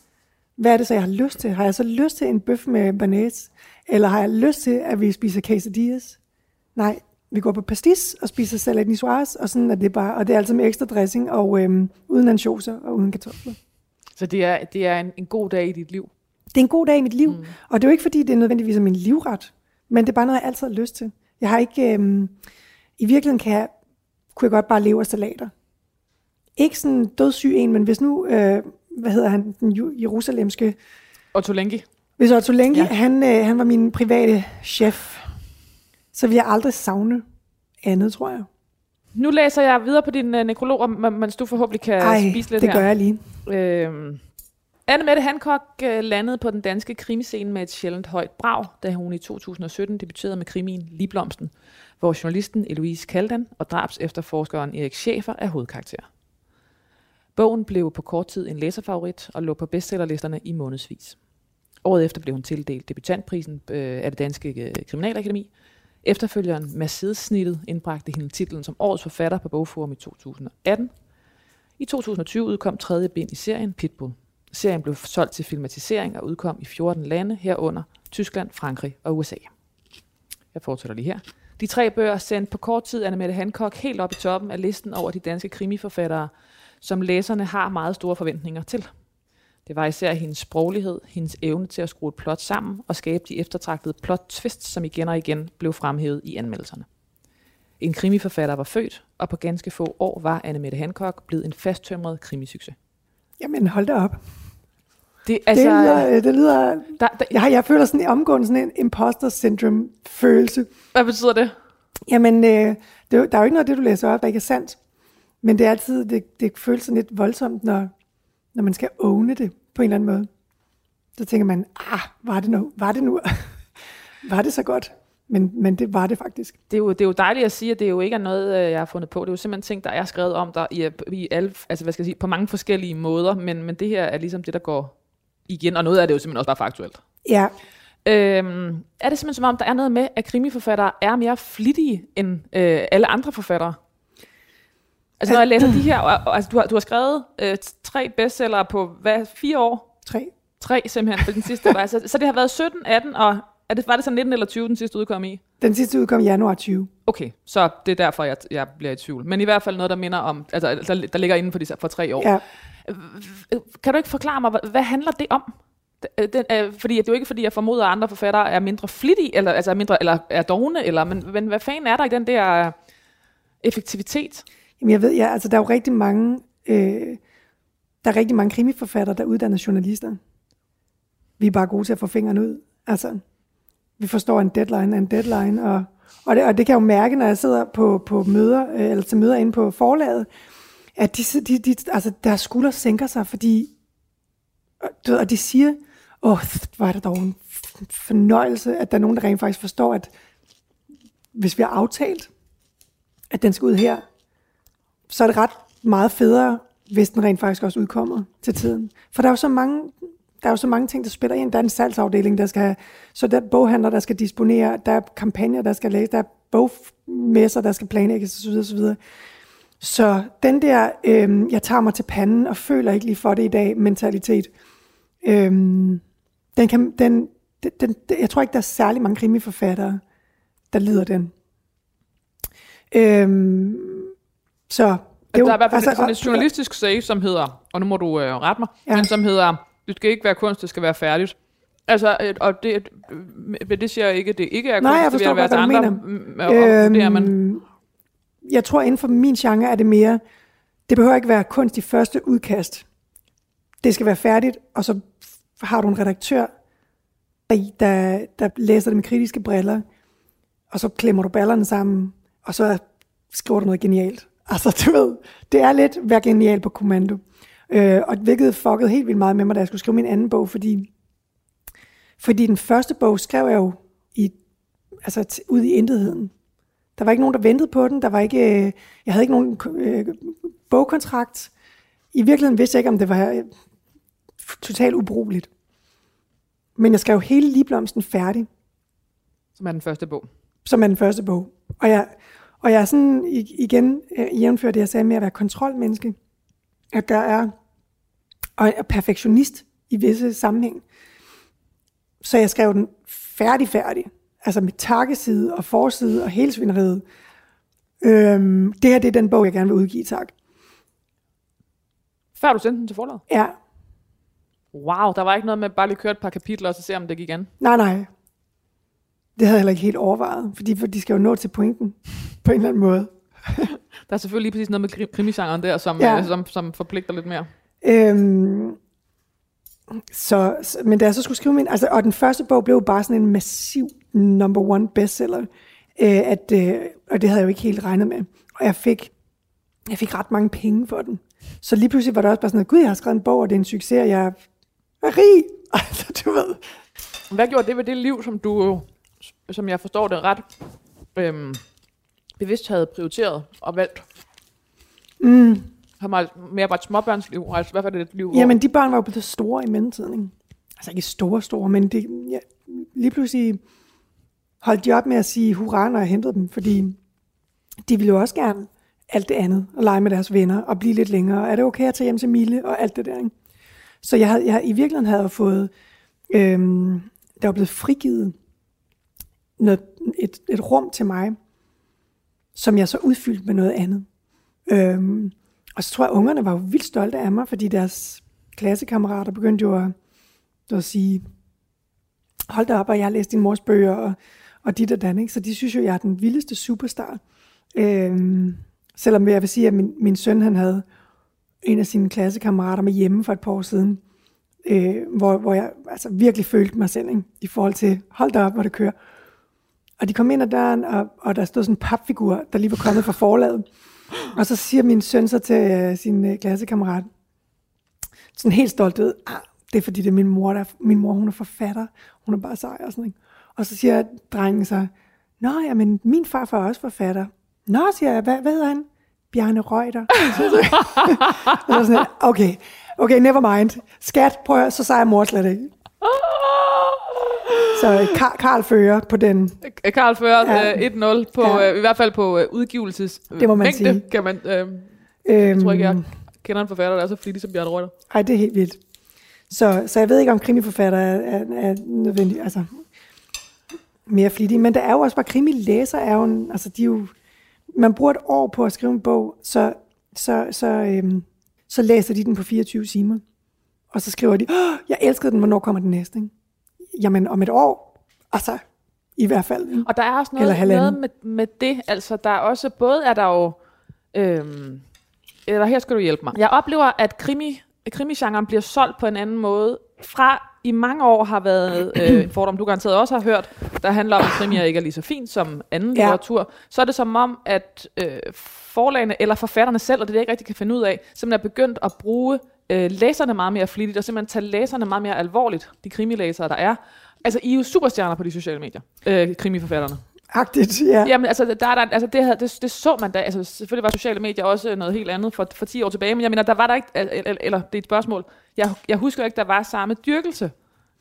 hvad er det så, jeg har lyst til? Har jeg så lyst til en bøf med banæs? Eller har jeg lyst til, at vi spiser quesadillas? Nej, vi går på Pastis og spiser salat niçoise, og sådan er det bare. Og det er altid med ekstra dressing, og øhm, uden ansjoser og uden kartofler. Så det er, det er en, en god dag i dit liv? Det er en god dag i mit liv. Mm. Og det er jo ikke, fordi det er nødvendigvis min livret, men det er bare noget, jeg altid har lyst til. Jeg har ikke... Øhm, I virkeligheden kan jeg... kunne jeg godt bare leve af salater. Ikke sådan dødssyg en, men hvis nu, øh, hvad hedder han, den jerusalemske... Ottolenghi. Hvis Ottolenghi, ja. han, øh, han var min private chef, så ville jeg aldrig savne andet, tror jeg. Nu læser jeg videre på din øh, nekrolog, mens du forhåbentlig kan Ej, spise lidt her. det gør jeg lige. Øh, Anne Mette Hancock øh, landede på den danske krimiscene med et sjældent højt brag, da hun i to tusind og sytten debuterede med krimien Liblomsten, hvor journalisten Eloise Kaldan og drabsefterforskeren Erik Schäfer er hovedkarakterer. Bogen blev på kort tid en læserfavorit og lå på bestsellerlisterne i månedsvis. Året efter blev hun tildelt debutantprisen af det danske kriminalakademi. Efterfølgeren Mercedes-snittet indbragte hende titlen som årets forfatter på Bogforum i to tusind og atten. I to tusind og tyve udkom tredje bind i serien Pitbull. Serien blev solgt til filmatisering og udkom i fjorten lande, herunder Tyskland, Frankrig og U S A. Jeg fortsætter lige her. De tre bøger sendte på kort tid Anne Mette Hancock helt op i toppen af listen over de danske krimiforfattere, som læserne har meget store forventninger til. Det var især hendes sproglighed, hendes evne til at skrue et plot sammen og skabe de eftertragtede plot-twists, som igen og igen blev fremhævet i anmeldelserne. En krimiforfatter var født, og på ganske få år var Anne Mette Hancock blevet en fasttømret krimisucces. Jamen, hold da op. Det, altså, det lyder... Det lyder der, der, jeg, jeg føler sådan i omgående sådan en imposter syndrome-følelse. Hvad betyder det? Jamen, øh, det, der er jo ikke noget af det, du læser op, der ikke er sandt. Men det er altid, det, det føles sådan lidt voldsomt, når, når man skal owne det på en eller anden måde. Så tænker man, ah, var det nu? Var det nu? Var det så godt? Men, men det var det faktisk. Det er, jo, det er jo dejligt at sige, at det jo ikke er noget, jeg har fundet på. Det er jo simpelthen ting, der er skrevet om der i, i alle, altså hvad skal jeg sige, på mange forskellige måder. Men, men det her er ligesom det, der går igen. Og noget af det er jo simpelthen også bare faktuelt. Ja. Øhm, er det simpelthen som om, der er noget med, at krimiforfattere er mere flittige end øh, alle andre forfattere? Altså når jeg læser de her, altså du har, du har skrevet øh, tre bestsellere på, hvad, fire år? Tre. Tre simpelthen, for den sidste var. Så, så det har været sytten, atten og, er det, var det så nitten eller tyve, den sidste udkom i? Den sidste udkom i januar tyve. Okay, så det er derfor, jeg, jeg bliver i tvivl. Men i hvert fald noget, der minder om, altså der, der ligger inden for, de, for tre år. Ja. Kan du ikke forklare mig, hvad handler det om? Den, øh, fordi det er jo ikke fordi jeg formoder at andre forfattere er mindre flittige eller altså er mindre eller er dovne eller men, men hvad fanden er der i den der øh, effektivitet? Jamen jeg ved ja, altså der er jo rigtig mange øh, der er rigtig mange krimiforfattere der uddanner journalister. Vi er bare gode til at få fingrene ud. Altså vi forstår en deadline, en deadline og og det, og det kan jeg jo mærke når jeg sidder på på møder øh, eller til møder inde på forlaget at de, de, de altså deres skuldre sænker sig fordi og, du, og de siger åh, oh, var det dog en fornøjelse, at der er nogen, der rent faktisk forstår, at hvis vi har aftalt, at den skal ud her, så er det ret meget federe, hvis den rent faktisk også udkommer til tiden. For der er jo så mange, der er jo så mange ting, der spiller ind. Der er en salgsafdeling, der skal have, så der er boghandler, der skal disponere, der er kampagner, der skal læse, der er bogmesser, der skal planlægges osv. osv. Så den der, øh, jeg tager mig til panden og føler ikke lige for det i dag, mentalitet, Øhm, den kan, den, den, den, jeg tror ikke der er særlig mange krimiforfattere der lider den øhm, så det der jo, er i hvert fald altså, et journalistisk sag som hedder og nu må du øh, rette mig ja. Men som hedder det skal ikke være kunst, det skal være færdigt altså øh, og det, øh, det siger jeg ikke det ikke er kunst. Nej, jeg forstår, det vil jeg være andre øhm, det er man. Jeg tror inden for min genre er det mere det behøver ikke være kunst i første udkast. Det skal være færdigt, og så har du en redaktør, der, der, der læser det med kritiske briller, og så klemmer du ballerne sammen, og så skriver du noget genialt. Altså, du ved, det er lidt, vær genial på kommando. Øh, og hvilket fuckede helt vildt meget med mig, da jeg skulle skrive min anden bog, fordi, fordi den første bog skrev jeg jo i, altså, t- ud i intetheden. Der var ikke nogen, der ventede på den, der var ikke, øh, jeg havde ikke nogen øh, bogkontrakt. I virkeligheden vidste jeg ikke, om det var... Øh, totalt ubrugeligt. Men jeg skrev hele Liblomsten færdig. Som er den første bog. Som er den første bog. Og jeg, og jeg er sådan igen, jævnfører det, jeg sagde med at være kontrolmenneske, at der er, og er perfektionist i visse sammenhæng. Så jeg skrev den færdig, færdig. Altså med takkeside og forside og hele svineriet. Øhm, det her, det er den bog, jeg gerne vil udgive, tak. Før du sendte den til forlaget? Ja. Wow, der var ikke noget med bare lige køre et par kapitler, og så se om det gik an? Nej, nej. Det havde jeg heller ikke helt overvejet, fordi de skal jo nå til pointen, på en eller anden måde. Der er selvfølgelig lige præcis noget med krimisangeren der, som, ja. som, som forpligter lidt mere. Øhm, så, men da jeg så skulle skrive min, altså, og den første bog blev bare sådan en massiv number one bestseller, øh, at, øh, og det havde jeg jo ikke helt regnet med. Og jeg fik, jeg fik ret mange penge for den. Så lige pludselig var der også bare sådan noget, gud, jeg har skrevet en bog, og det er en succes, og jeg... rig, altså du ved. Hvad gjorde det ved det liv, som du, som jeg forstår det ret, øhm, bevidst havde prioriteret og valgt? Mm. Har meget mere bare et småbørnsliv, altså hvad var det et liv? Jamen de børn var jo blevet store i mellemtiden, ikke? Altså ikke store, store, men det, ja, lige pludselig holdt de op med at sige hurra, når jeg hentede dem, fordi de ville jo også gerne alt det andet, og lege med deres venner, og blive lidt længere, er det okay at tage hjem til Mille, og alt det der, ikke? Så jeg, havde, jeg i virkeligheden havde fået, øhm, der var blevet frigivet noget, et, et rum til mig, som jeg så udfyldte med noget andet. Øhm, og så tror jeg, at ungerne var jo vildt stolte af mig, fordi deres klassekammerater begyndte jo at, at sige, hold da op, og jeg har læst din mors bøger, og, og dit og dan, ikke? Så de synes jo, jeg er den vildeste superstar. Øhm, selvom jeg vil sige, at min, min søn, han havde en af sine klassekammerater med hjemme for et par år siden, øh, hvor, hvor jeg altså, virkelig følte mig selv, ikke? I forhold til, hold da op, hvor det kører. Og de kom ind ad døren, og, og der stod sådan en papfigur, der lige var kommet fra forlaget. Og så siger min søn så til øh, sin øh, klassekammerat, sådan helt stolt ud, ah, det er fordi, det er min mor, der, min mor, hun er forfatter, hun er bare sej og sådan, ikke? Og så siger drengen så, nå, jamen, min farfar er også forfatter. Nå, siger jeg, Hva, hvad hedder han? Bjarne Reuter. Så sådan, okay, okay, never mind. Skat, prøv at høre, så sejrer mor slet ikke. Så Karl fører på den. Karl fører ja. et nul på ja. øh, i hvert fald på øh, udgivelses. Det må man mængde, sige. Kan man, øh, øhm, jeg tror ikke, jeg kender en forfatter, der er så flittig som Bjarne Reuter. Nej, det er helt vildt. Så, så jeg ved ikke, om krimiforfatter er, er, er nødvendigt, altså mere flittig. Men der er jo også bare krimilæser, er jo en, altså de er jo, man bruger et år på at skrive en bog, så, så, så, øhm, så læser de den på fireogtyve timer. Og så skriver de, åh, jeg elskede den, hvornår kommer den næste, ikke? Jamen om et år, altså i hvert fald. Og der er også noget, noget med, med det, altså der er også, både er der jo, øhm, eller her skal du hjælpe mig. Jeg oplever, at krimi, krimi-genren bliver solgt på en anden måde, fra i mange år har været, øh, fordom du garanteret også har hørt, der handler om, at krimier ikke er lige så fint som anden ja. litteratur, så er det som om, at øh, forlagene eller forfatterne selv, og det er det, jeg ikke rigtig kan finde ud af, simpelthen er begyndt at bruge Øh, læserne meget mere flittigt, og simpelthen tager læserne meget mere alvorligt, de krimilæsere, der er. Altså, I er jo superstjerner på de sociale medier, øh, krimiforfatterne. Agtigt, ja. Jamen, altså, der, der, altså det, havde, det, det så man da, altså selvfølgelig var sociale medier også noget helt andet for, for ti år tilbage, men jeg mener, der var der ikke, eller, eller det er et spørgsmål, jeg, jeg husker ikke, der var samme dyrkelse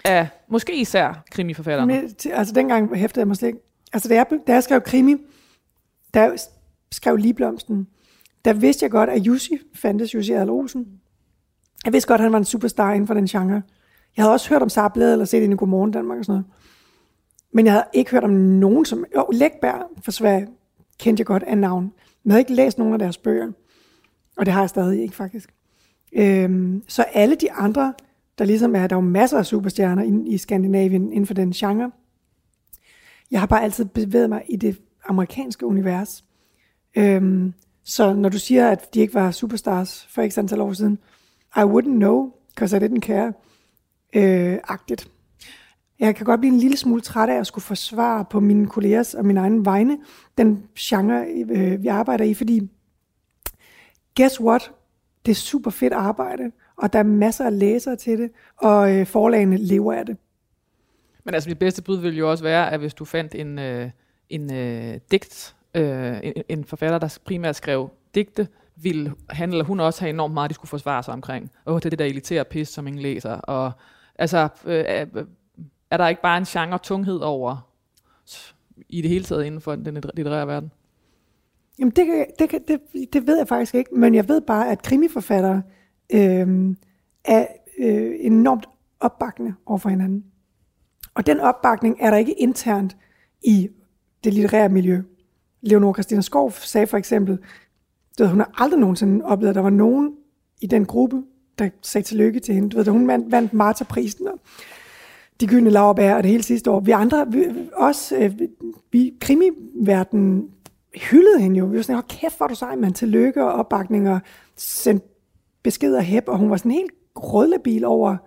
af, måske især krimiforfatterne. Men, altså, dengang hæftede jeg mig slet ikke. Altså, da jeg, da jeg skrev krimi, da jeg skrev Liblomsten, der vidste jeg godt, at Jussi fandtes, Jussi Adler-Olsen. Jeg vidste godt, at han var en superstar inden for den genre. Jeg havde også hørt om Sablet, eller set ind i Godmorgen Danmark og sådan noget. Men jeg havde ikke hørt om nogen som... Jo, Lækberg fra Sverige kendte jeg godt af navn. Men jeg havde ikke læst nogen af deres bøger. Og det har jeg stadig ikke, faktisk. Øhm, så alle de andre, der ligesom er... Der er jo masser af superstjerner i, i Skandinavien inden for den genre. Jeg har bare altid bevæget mig i det amerikanske univers. Øhm, så når du siger, at de ikke var superstars for ikke antal år siden... I wouldn't know, because I didn't care, øh, agtigt. Jeg kan godt blive en lille smule træt af at skulle forsvare på mine kollegers og min egen vegne, den genre, øh, vi arbejder i, fordi guess what? Det er super fedt arbejde, og der er masser af læsere til det, og øh, forlagene lever af det. Men altså, mit bedste bud ville jo også være, at hvis du fandt en, øh, en øh, digt, øh, en, en forfatter, der primært skrev digte, ville han eller hun også have enormt meget, de skulle forsvare sig omkring. Åh, oh, det er det, der irriterer pis, som ingen læser. Og, altså, øh, er der ikke bare en genre-tunghed over i det hele taget inden for den litterære verden? Jamen, det, kan, det, kan, det, det ved jeg faktisk ikke, men jeg ved bare, at krimiforfattere øh, er øh, enormt opbakende over for hinanden. Og den opbakning er der ikke internt i det litterære miljø. Leonora Christina Skov sagde for eksempel, du ved, hun har aldrig nogensinde oplevet, at der var nogen i den gruppe, der sagde tillykke til hende. Du ved, hun vandt Martha-prisen og de gyldne laurbær og det hele sidste år. Vi andre, vi, også vi, krimiverden hyldede hende jo. Vi var sådan, kæft, hvor du sej, man. Tillykke og opbakning og sendte beskeder og hæb. Og hun var sådan helt rødlabil over,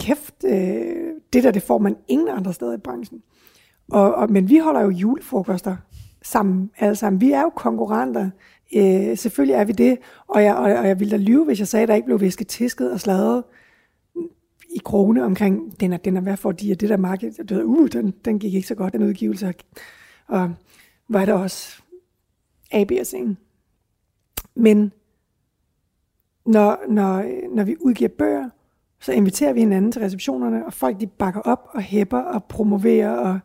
kæft, øh, det der, det får man ingen andre steder i branchen. Og, og, men vi holder jo julefrokoster sammen, alle sammen. Vi er jo konkurrenter. Øh, selvfølgelig er vi det, og jeg, og, og jeg ville da lyve, hvis jeg sagde, at der ikke blev visketisket og sladret i krone omkring, den er, den er hvad for de, og det der marked, du ved, uh, den, den gik ikke så godt, den udgivelse, og var der også A B S'en. Men når, når, når vi udgiver bøger, så inviterer vi hinanden til receptionerne, og folk de bakker op og hæpper og promoverer og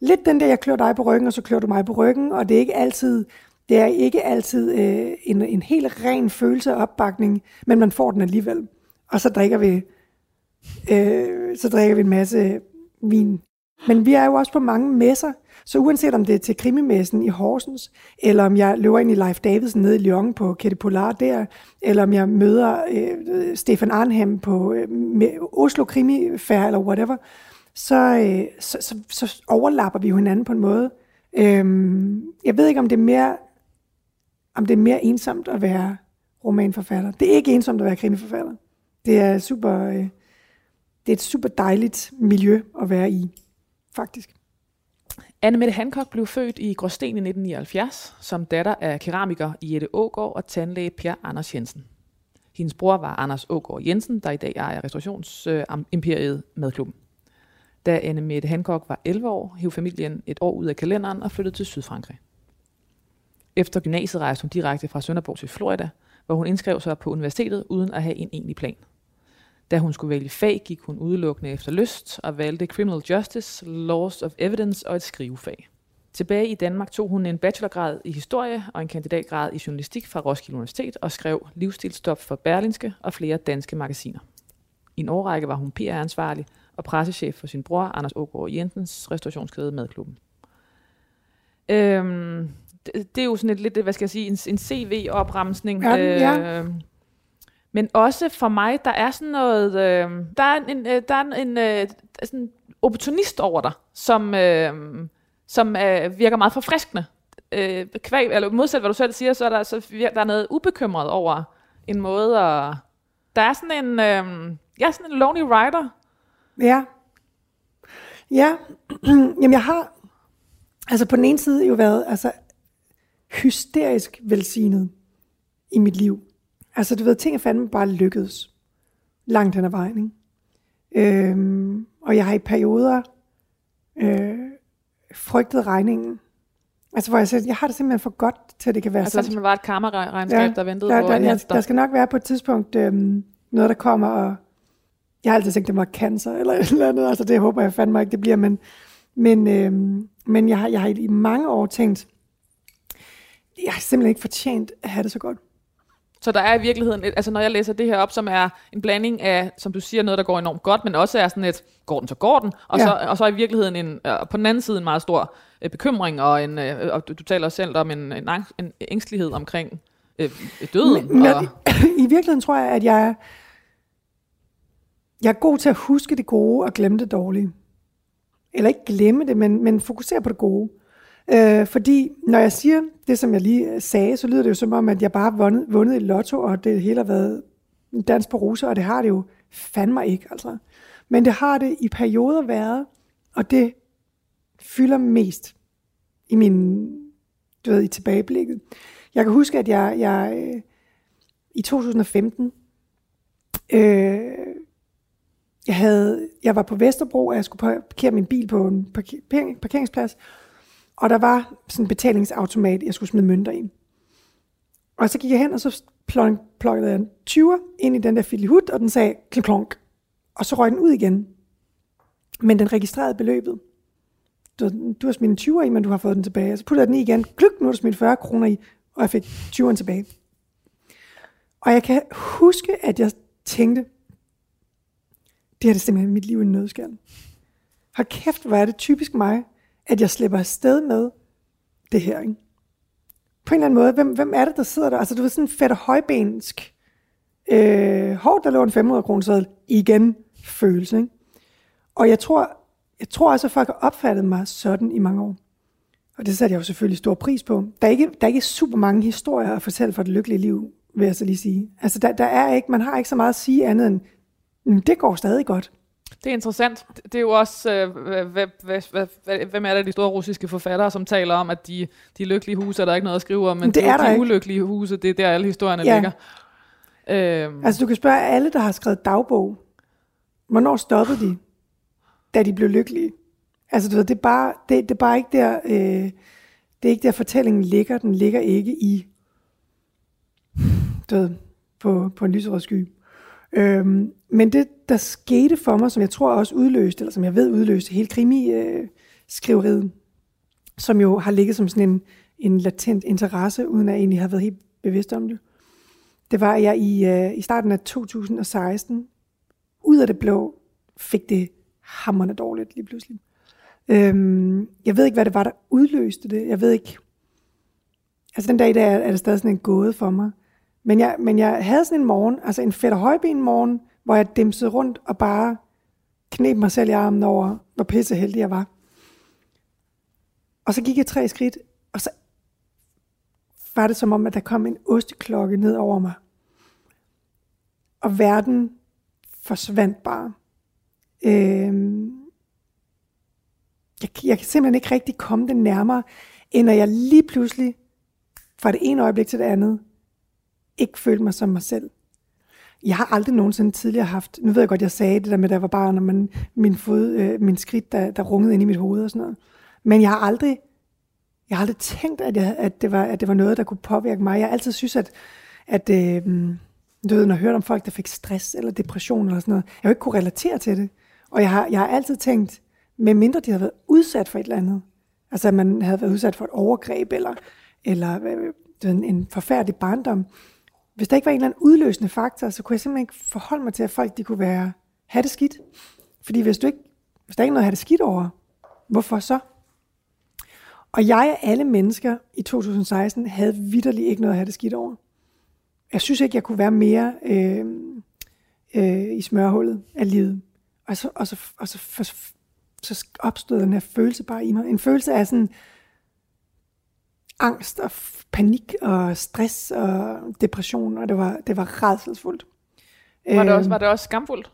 lidt den der, jeg klør dig på ryggen, og så klør du mig på ryggen, og det er ikke altid, det er ikke altid øh, en, en helt ren følelse af opbakning, men man får den alligevel. Og så drikker vi, øh, så drikker vi en masse vin. Men vi er jo også på mange messer, så uanset om det er til krimimessen i Horsens, eller om jeg løber ind i Leif Davidsen nede i Lyon på Quai de Polar der, eller om jeg møder øh, Stefan Arnhem på øh, Oslo Krimifair eller whatever, så, øh, så, så, så overlapper vi jo hinanden på en måde. Øhm, jeg ved ikke, om det er mere, om det er mere ensomt at være romanforfatter. Det er ikke ensomt at være krimiforfatter. Det er super, øh, det er et super dejligt miljø at være i, faktisk. Anne Mette Hancock blev født i Gråsten i nitten nioghalvfjerds som datter af keramiker Jette Aagaard og tandlæge Per Anders Jensen. Hendes bror var Anders Aagaard Jensen, der i dag ejer restaurationsimperiet Madklubben. Da Anne Mette Hancock var elleve år, hev familien et år ud af kalenderen og flyttede til Sydfrankrig. Efter gymnasiet rejste hun direkte fra Sønderborg til Florida, hvor hun indskrev sig på universitetet uden at have en egentlig plan. Da hun skulle vælge fag, gik hun udelukkende efter lyst og valgte Criminal Justice, Laws of Evidence og et skrivefag. Tilbage i Danmark tog hun en bachelorgrad i historie og en kandidatgrad i journalistik fra Roskilde Universitet og skrev livsstilsstof for Berlingske og flere danske magasiner. I en årrække var hun P R-ansvarlig og pressechef for sin bror Anders Aagaard Jensens restaurationskæde Madklubben. Øhm, det, det er jo sådan et lidt, hvad skal jeg sige, en, en C V-opremsning. Ja, ja. Øh, Men også for mig, der er sådan noget, øh, der er en, øh, der er en øh, sådan opportunist over dig, som, øh, som øh, virker meget forfriskende. Øh, kvæg, eller modsat hvad du selv siger, så er der, så der er noget ubekymret over en måde at... Der er sådan en, øh, jeg er sådan en lonely rider. Ja. Ja, jamen jeg har, altså på den ene side jo været altså, hysterisk velsignet i mit liv. Altså, du ved, ting er fandme bare lykkedes langt hen ad vejen. Øhm, og jeg har i perioder øh, frygtet regningen. Altså, hvor jeg siger, jeg har det simpelthen for godt til, at det kan være altså, sandt. Altså, der var et karma-regnskab, ja, der ventede der, på der, der, der skal nok være på et tidspunkt øh, noget, der kommer, og jeg har altid tænkt, det var cancer eller et eller andet. Altså, det håber jeg fandme ikke, det bliver. Men, men, øh, men jeg, har, jeg har i mange år tænkt, jeg har simpelthen ikke fortjent at have det så godt. Så der er i virkeligheden, altså når jeg læser det her op, som er en blanding af, som du siger, noget, der går enormt godt, men også er sådan et, går den, så går den, og, ja. så, og så er i virkeligheden en, på den anden side en meget stor øh, bekymring, og, en, øh, og du, du taler også selv om en, en, angst, en ængstelighed omkring øh, døden. Men, og... I virkeligheden tror jeg, at jeg, jeg er god til at huske det gode og glemme det dårlige. Eller ikke glemme det, men, men fokusere på det gode. Øh, fordi når jeg siger det, som jeg lige sagde, så lyder det jo som om, at jeg bare har vundet, vundet i lotto, og det hele har været en dans på roser, og det har det jo fandme ikke. Altså. Men det har det i perioder været, og det fylder mest i min, du ved, i tilbageblikket. Jeg kan huske, at jeg, jeg i to tusind og femten, øh, jeg, havde, jeg var på Vesterbro, og jeg skulle parkere min bil på en parker, parkeringsplads, og der var sådan en betalingsautomat, jeg skulle smide mønter i. Og så gik jeg hen, og så plukkede jeg en tyver ind i den der filihut, og den sagde klonk, klonk. Og så røg den ud igen. Men den registrerede beløbet. Du, du har smidt en tyver i, men du har fået den tilbage. Og så puttede jeg den i igen. Kluk, nu har du smidt fyrre kroner i, og jeg fik tyveren tilbage. Og jeg kan huske, at jeg tænkte, det her er simpelthen mit liv i en nødskal. Har kæft, hvor er det typisk mig, at jeg slipper afsted med det her, ikke? På en eller anden måde, hvem, hvem er det, der sidder der? Altså, du ved, sådan en fedt højbensk, øh, hov, der lå en fem hundrede kroner seddel, igen følelse, ikke? Og jeg tror, jeg tror også, at folk har opfattet mig sådan i mange år. Og det satte jeg jo selvfølgelig stor pris på. Der er ikke, der er ikke super mange historier at fortælle for et lykkeligt liv, vil jeg så lige sige. Altså, der, der er ikke, man har ikke så meget at sige andet end, det går stadig godt. Det er interessant. Det er jo også, øh, hvem, hvem, hvem er der de store russiske forfattere, som taler om, at de, de lykkelige huse er der ikke noget at skrive om, men det er de, de ulykkelige huse, det er der alle historierne ja. ligger. Øhm. Altså du kan spørge alle, der har skrevet dagbog, hvornår stoppede de, da de blev lykkelige? Altså du ved, det er bare, det, det er bare ikke der, øh, det er ikke der fortællingen ligger, den ligger ikke i, du ved, på, på en lyserød sky. Øhm, men det, der skete for mig, som jeg tror også udløste, eller som jeg ved udløste, hele krimiskriveriet, øh, som jo har ligget som sådan en, en latent interesse, uden at jeg egentlig har været helt bevidst om det. Det var, at jeg i, øh, i starten af to tusind og seksten, ud af det blå, fik det hamrende dårligt lige pludselig. Øhm, jeg ved ikke, hvad det var, der udløste det. Jeg ved ikke. Altså den dag i dag er det stadig sådan en gåde for mig. Men jeg, men jeg havde sådan en morgen, altså en Fætter Højben morgen, hvor jeg dimsede rundt og bare knep mig selv i armen over, hvor pisseheldig jeg var. Og så gik jeg tre skridt, og så var det som om, at der kom en osteklokke ned over mig. Og verden forsvandt bare. Øhm, jeg, jeg kan simpelthen ikke rigtig komme det nærmere, end at jeg lige pludselig, fra det ene øjeblik til det andet, ikke følte mig som mig selv. Jeg har aldrig nogensinde tidligere haft, nu ved jeg godt, jeg sagde det der med, da jeg var barn, og man, min, fod, øh, min skridt, der, der rungede ind i mit hoved og sådan noget. Men jeg har aldrig, jeg har aldrig tænkt, at, jeg, at, det var, at det var noget, der kunne påvirke mig. Jeg har altid synes, at, at øh, du ved, når jeg hørte om folk, der fik stress eller depression eller sådan noget, jeg har jo ikke kunne relatere til det. Og jeg har, jeg har altid tænkt, medmindre de havde været udsat for et eller andet, altså at man havde været udsat for et overgreb eller, eller øh, en forfærdelig barndom, hvis der ikke var en eller anden udløsende faktor, så kunne jeg simpelthen ikke forholde mig til, at folk de kunne være, have det skidt. Fordi hvis, du ikke, hvis der ikke er noget at have det skidt over, hvorfor så? Og jeg og alle mennesker i to tusind og seksten havde vitterligt ikke noget at have det skidt over. Jeg synes ikke, jeg kunne være mere øh, øh, i smørhullet af livet. Og så, og så, og så, for, så opstod den her følelse bare i mig. En følelse af sådan angst og panik og stress og depression, og det var, det var rædselsfuldt. Var det også, var det også skamfuldt?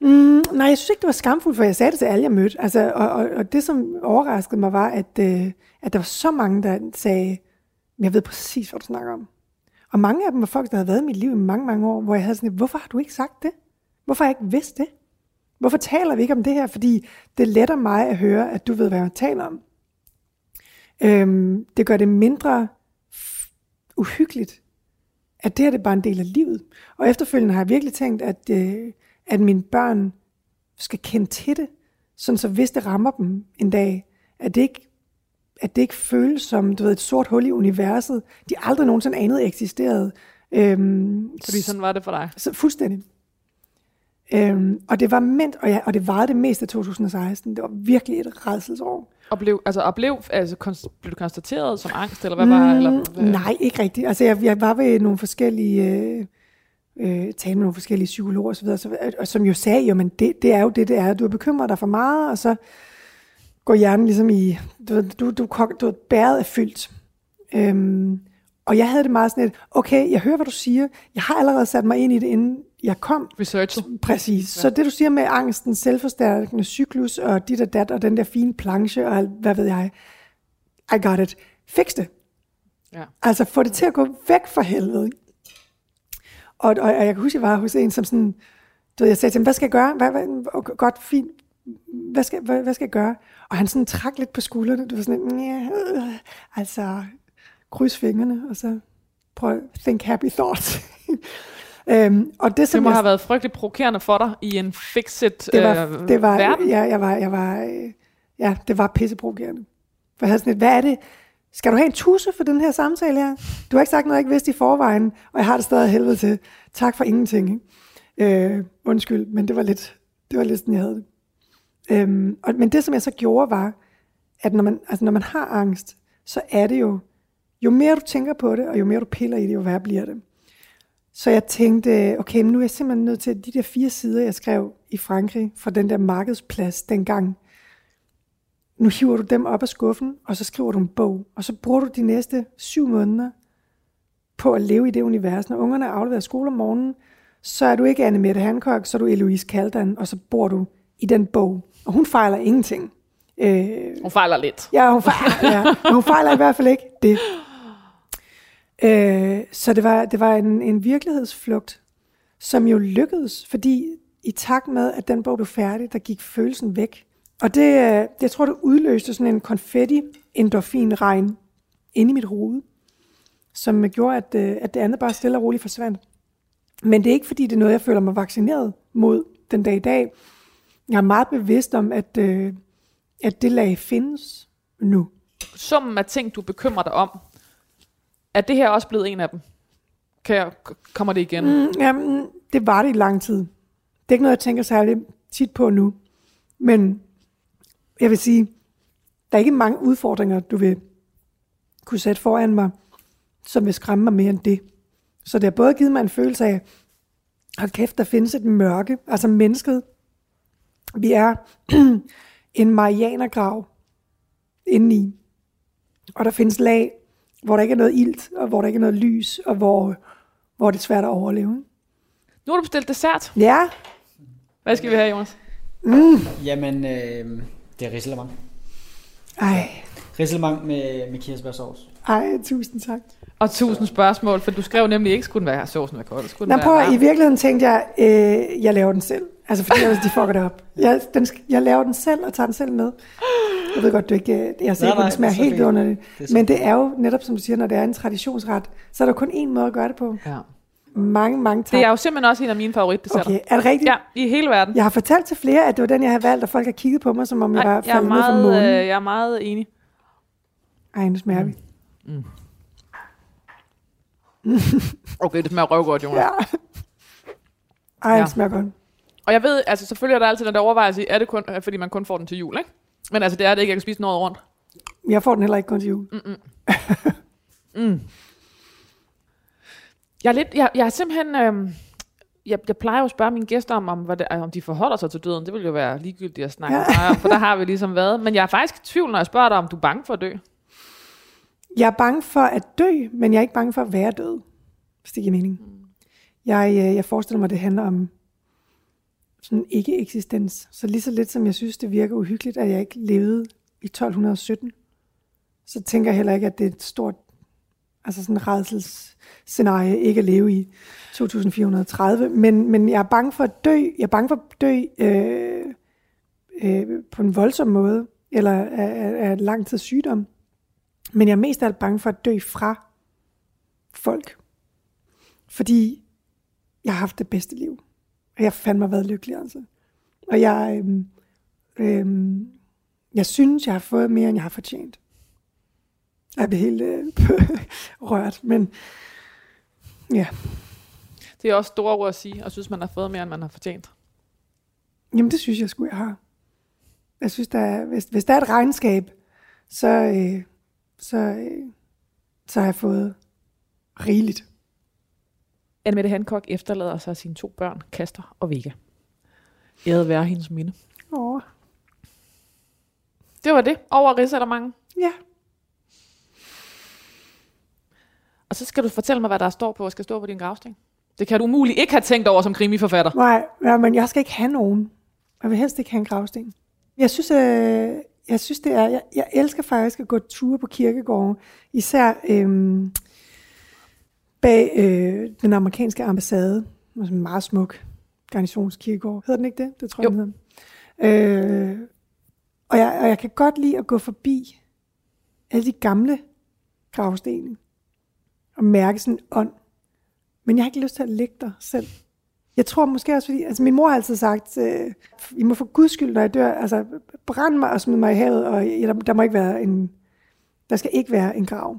Mm, nej, jeg synes ikke, det var skamfuldt, for jeg sagde det til alle, jeg mødte. Altså, og, og, og det, som overraskede mig, var, at, øh, at der var så mange, der sagde, jeg ved præcis, hvad du snakker om. Og mange af dem var folk, der havde været i mit liv i mange, mange år, hvor jeg havde sådan, hvorfor har du ikke sagt det? Hvorfor har jeg ikke vidst det? Hvorfor taler vi ikke om det her? Fordi det letter mig at høre, at du ved, hvad jeg taler om. Øhm, det gør det mindre uhyggeligt, at det her det er bare en del af livet. Og efterfølgende har jeg virkelig tænkt, at, øh, at mine børn skal kende til det, sådan så hvis det rammer dem en dag, at det ikke, at det ikke føles som du ved, et sort hul i universet, de aldrig nogensinde anede eksisterede. Øhm, Fordi sådan var det for dig? Så, fuldstændig. Øhm, og det var ment, og, ja, og det varede det meste af to tusind og seksten. Det var virkelig et rædselsår. Og blev, altså, og blev, altså, konst, blev du konstateret som angst, eller hvad var mm, eller, hvad? Nej, ikke rigtigt. Altså, jeg, jeg var ved nogle forskellige, øh, øh, talte med nogle forskellige psykologer osv., og, så, og som jo sagde, jo, men det, det er jo det, det er. Du er bekymret dig for meget, og så går hjernen ligesom i, du du, du, du bæret er fyldt. Øhm, og jeg havde det meget sådan et, okay, jeg hører, hvad du siger. Jeg har allerede sat mig ind i det, inden jeg kom. Research. Præcis. Ja. Så det, du siger med angsten, selvforstærkende cyklus, og dit og dat, og den der fine planche, og hvad ved jeg. I got it. Fix det. Ja. Altså, få det til at gå væk fra helvede. Og, og, og jeg kan huske, jeg var hos en, som sådan, du ved, jeg sagde til ham, hvad skal jeg gøre? Hvad, hvad, godt, fint. Hvad skal, hvad, hvad skal jeg gøre? Og han sådan trak lidt på skuldrene. Du var sådan, ja, øh, altså, kryds fingrene, og så prøv at think happy thoughts. Øhm, og det, som det må jeg, have været frygteligt provokerende for dig i en fixet øh, verden. Ja, jeg var, jeg var, øh, ja, det var pisseprovokerende. For jeg havde sådan et, hvad er det? Skal du have en tusse for den her samtale her? Du har ikke sagt noget, jeg ikke vidste i forvejen, og jeg har det stadig helvede til. Tak for ingenting. Øh, undskyld, men det var lidt, det var lidt sådan, jeg havde det. Øhm, og, men det, som jeg så gjorde, var, at når man, altså, når man har angst, så er det jo, jo mere du tænker på det, og jo mere du piller i det, jo værre bliver det. Så jeg tænkte, okay, nu er jeg simpelthen nødt til, at de der fire sider, jeg skrev i Frankrig, fra den der markedsplads dengang, nu hiver du dem op af skuffen, og så skriver du en bog, og så bruger du de næste syv måneder på at leve i det univers. Når ungerne er afleveret af skole om morgenen, så er du ikke Anne Mette Hancock, så er du Eloise Kaldan, og så bor du i den bog. Og hun fejler ingenting. Øh, hun fejler lidt. Ja, hun fejler, ja. Men hun fejler i hvert fald ikke det. Øh, så det var, det var en, en virkelighedsflugt, som jo lykkedes, fordi i takt med, at den bog blev færdig, der gik følelsen væk. Og det, det jeg tror, det udløste sådan en konfetti-endorfinregn inde i mit hoved, som gjorde, at, at det andet bare stille og roligt forsvandt. Men det er ikke, fordi det er noget, jeg føler mig vaccineret mod den dag i dag. Jeg er meget bevidst om, at, at det lag findes nu. Summen af ting, du bekymrer dig om, er det her også blevet en af dem? Kan jeg, kommer det igen? Mm, jamen, det var det i lang tid. Det er ikke noget, jeg tænker særlig tit på nu. Men jeg vil sige, der er ikke mange udfordringer, du vil kunne sætte foran mig, som vil skræmme mig mere end det. Så det har både givet mig en følelse af, hold kæft, der findes et mørke, altså mennesket. Vi er en marianergrav indeni, og der findes lag, hvor der ikke er noget ilt, og hvor der ikke er noget lys, og hvor, hvor det er svært at overleve. Nu har du bestilt dessert. Ja. Hvad skal vi have, Jonas? Mm. Jamen, øh, det er risselemang. Ej. Risselemang med, med kirsebærsauce. Ej, tusind tak. Og tusind spørgsmål, for du skrev nemlig ikke, skulle den være her, sovsen var kold. Skulle den Nå, prøv, være i virkeligheden tænkte jeg, øh, jeg laver den selv. Altså, fordi jeg, de fucker det op. Jeg, den, jeg laver den selv og tager den selv med. Jeg ved godt, du ikke, jeg ser ikke, den smager helt underligt. Men det er jo netop, som du siger, når det er en traditionsret, så er der kun én måde at gøre det på. Ja. Mange, mange tak. Det er jo simpelthen også en af mine favoritdesserter. Okay, er det rigtigt? Ja, i hele verden. Jeg har fortalt til flere, at det var den, jeg havde valgt, og folk har kigget på mig, som om jeg var faldet ned fra månen. Øh, jeg er meget enig. Ej, nu smager vi. Mm. Mm. Okay, det smager røvgodt, Jonas. Ja. Ej, det smager godt. Og jeg ved, altså selvfølgelig er der altid, når der overvejelser i, er det kun, fordi man kun får den til jul, ikke? Men altså, det er det ikke, jeg kan spise den året rundt. Jeg får den heller ikke kun til jul. mm. Jeg er lidt, jeg, jeg er simpelthen, øh, jeg, jeg plejer jo at spørge mine gæster om, om, hvad det, om de forholder sig til døden. Det ville jo være ligegyldigt at snakke ja. om, for der har vi ligesom været. Men jeg er faktisk i tvivl, når jeg spørger dig, om du er bange for at dø. Jeg er bange for at dø, men jeg er ikke bange for at være død, hvis det giver mening. Jeg, jeg forestiller mig, det handler om sådan ikke eksistens. Så lige så lidt som jeg synes, det virker uhyggeligt, at jeg ikke levede i tolv sytten, så tænker jeg heller ikke, at det er et stort, altså sådan en rædselsscenarie, ikke at leve i to tusind fire hundrede og tredive. Men, men jeg er bange for at dø, jeg er bange for at dø øh, øh, på en voldsom måde, eller af, af lang tids sygdom. Men jeg er mest af alt bange for at dø fra folk. Fordi jeg har haft det bedste liv. Og jeg har fandme været lykkelig, altså. Og jeg, øhm, øhm, jeg synes, jeg har fået mere, end jeg har fortjent. Jeg bliver helt øh, rørt, men ja. Det er også store ord at sige, og synes, man har fået mere, end man har fortjent. Jamen, det synes jeg sgu, jeg har. Jeg synes, der er, hvis, hvis der er et regnskab, så, øh, så, øh, så har jeg fået rigeligt. Anne Mette Hancock efterlader sig sine to børn, Kaster og Vega. Æret være hendes minde. Åh. Det var det. Over ridser der mange. Ja. Og så skal du fortælle mig, hvad der står på, og skal stå på din gravsten. Det kan du umuligt ikke have tænkt over som krimiforfatter. Nej, ja, men jeg skal ikke have nogen. Jeg vil helst ikke have en gravsten. Jeg synes, øh, jeg synes det er... Jeg, jeg elsker faktisk at gå ture på kirkegården. Især... Øh, bag øh, den amerikanske ambassade, altså en meget smuk garnisonskirkegård. Hedder den ikke det? Det tror jeg, den hedder. Øh, og, jeg, og jeg kan godt lide at gå forbi alle de gamle gravstene og mærke sådan en ånd. Men jeg har ikke lyst til at ligge der selv. Jeg tror måske også, fordi altså min mor har altid sagt, øh, I må for guds skyld, når jeg dør, altså brænd mig og smid mig i havet, og der, der må ikke være en, der skal ikke være en grav.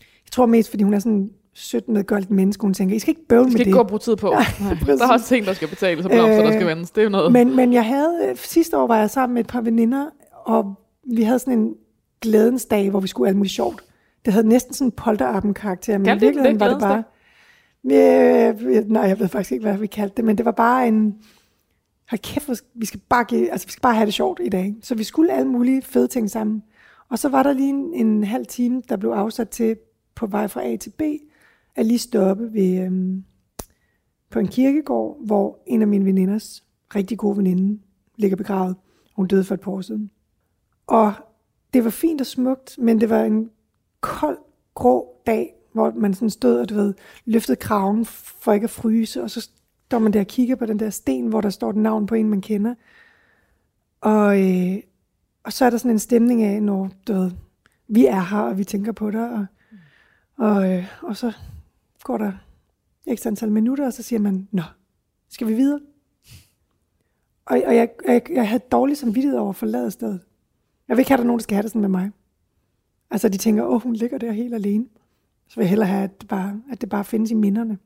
Jeg tror mest, fordi hun er sådan sødt medgørligt menneske, hun tænker, I skal ikke bøvle med det. I skal ikke det. Gå og bruge tid på. Nej, der er også ting, der skal betales, og blomster, øh, der skal vendes. Det er jo noget. Men, men jeg havde, sidste år var jeg sammen med et par veninder, og vi havde sådan en glædens dag, hvor vi skulle alt muligt sjovt. Det havde næsten sådan en polterappen-karakter, men i virkeligheden var det bare... Øh, nej, jeg ved faktisk ikke, hvad vi kaldte det, men det var bare en... Hold kæft, vi skal bare, give, altså, vi skal bare have det sjovt i dag. Så vi skulle alle mulige fede ting sammen. Og så var der lige en, en halv time, der blev afsat til... på vej fra A til B, at lige stoppe ved, øhm, på en kirkegård, hvor en af mine veninders rigtig gode veninde ligger begravet. Hun døde for et par år siden. Og det var fint og smukt, men det var en kold, grå dag, hvor man sådan stod og du ved, løftede kraven for ikke at fryse, og så står man der og kigger på den der sten, hvor der står et navn på en, man kender. Og, øh, og så er der sådan en stemning af, når du ved, vi er her, og vi tænker på dig, og Og, øh, og så går der et antal minutter, og så siger man, nå, skal vi videre? Og, og jeg, jeg, jeg havde dårlig samvittighed over at forlade stedet. Jeg vil ikke have, der nogen, der skal have det sådan med mig. Altså, de tænker, åh, hun ligger der helt alene. Så vil jeg hellere have, at det bare, at det bare findes i minderne.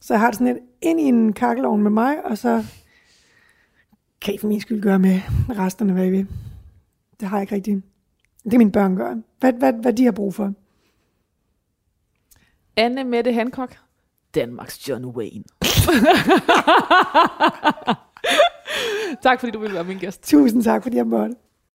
Så jeg har det sådan et ind i en kakkelovn med mig, og så kan I for min skyld gøre med resterne, hvad I vil. Det har jeg ikke rigtigt. Det er mine børn gør. Hvad, hvad, hvad de har brug for. Anne Mette Hancock. Danmarks John Wayne. Tak fordi du ville være min gæst. Tusind tak fordi jeg måtte.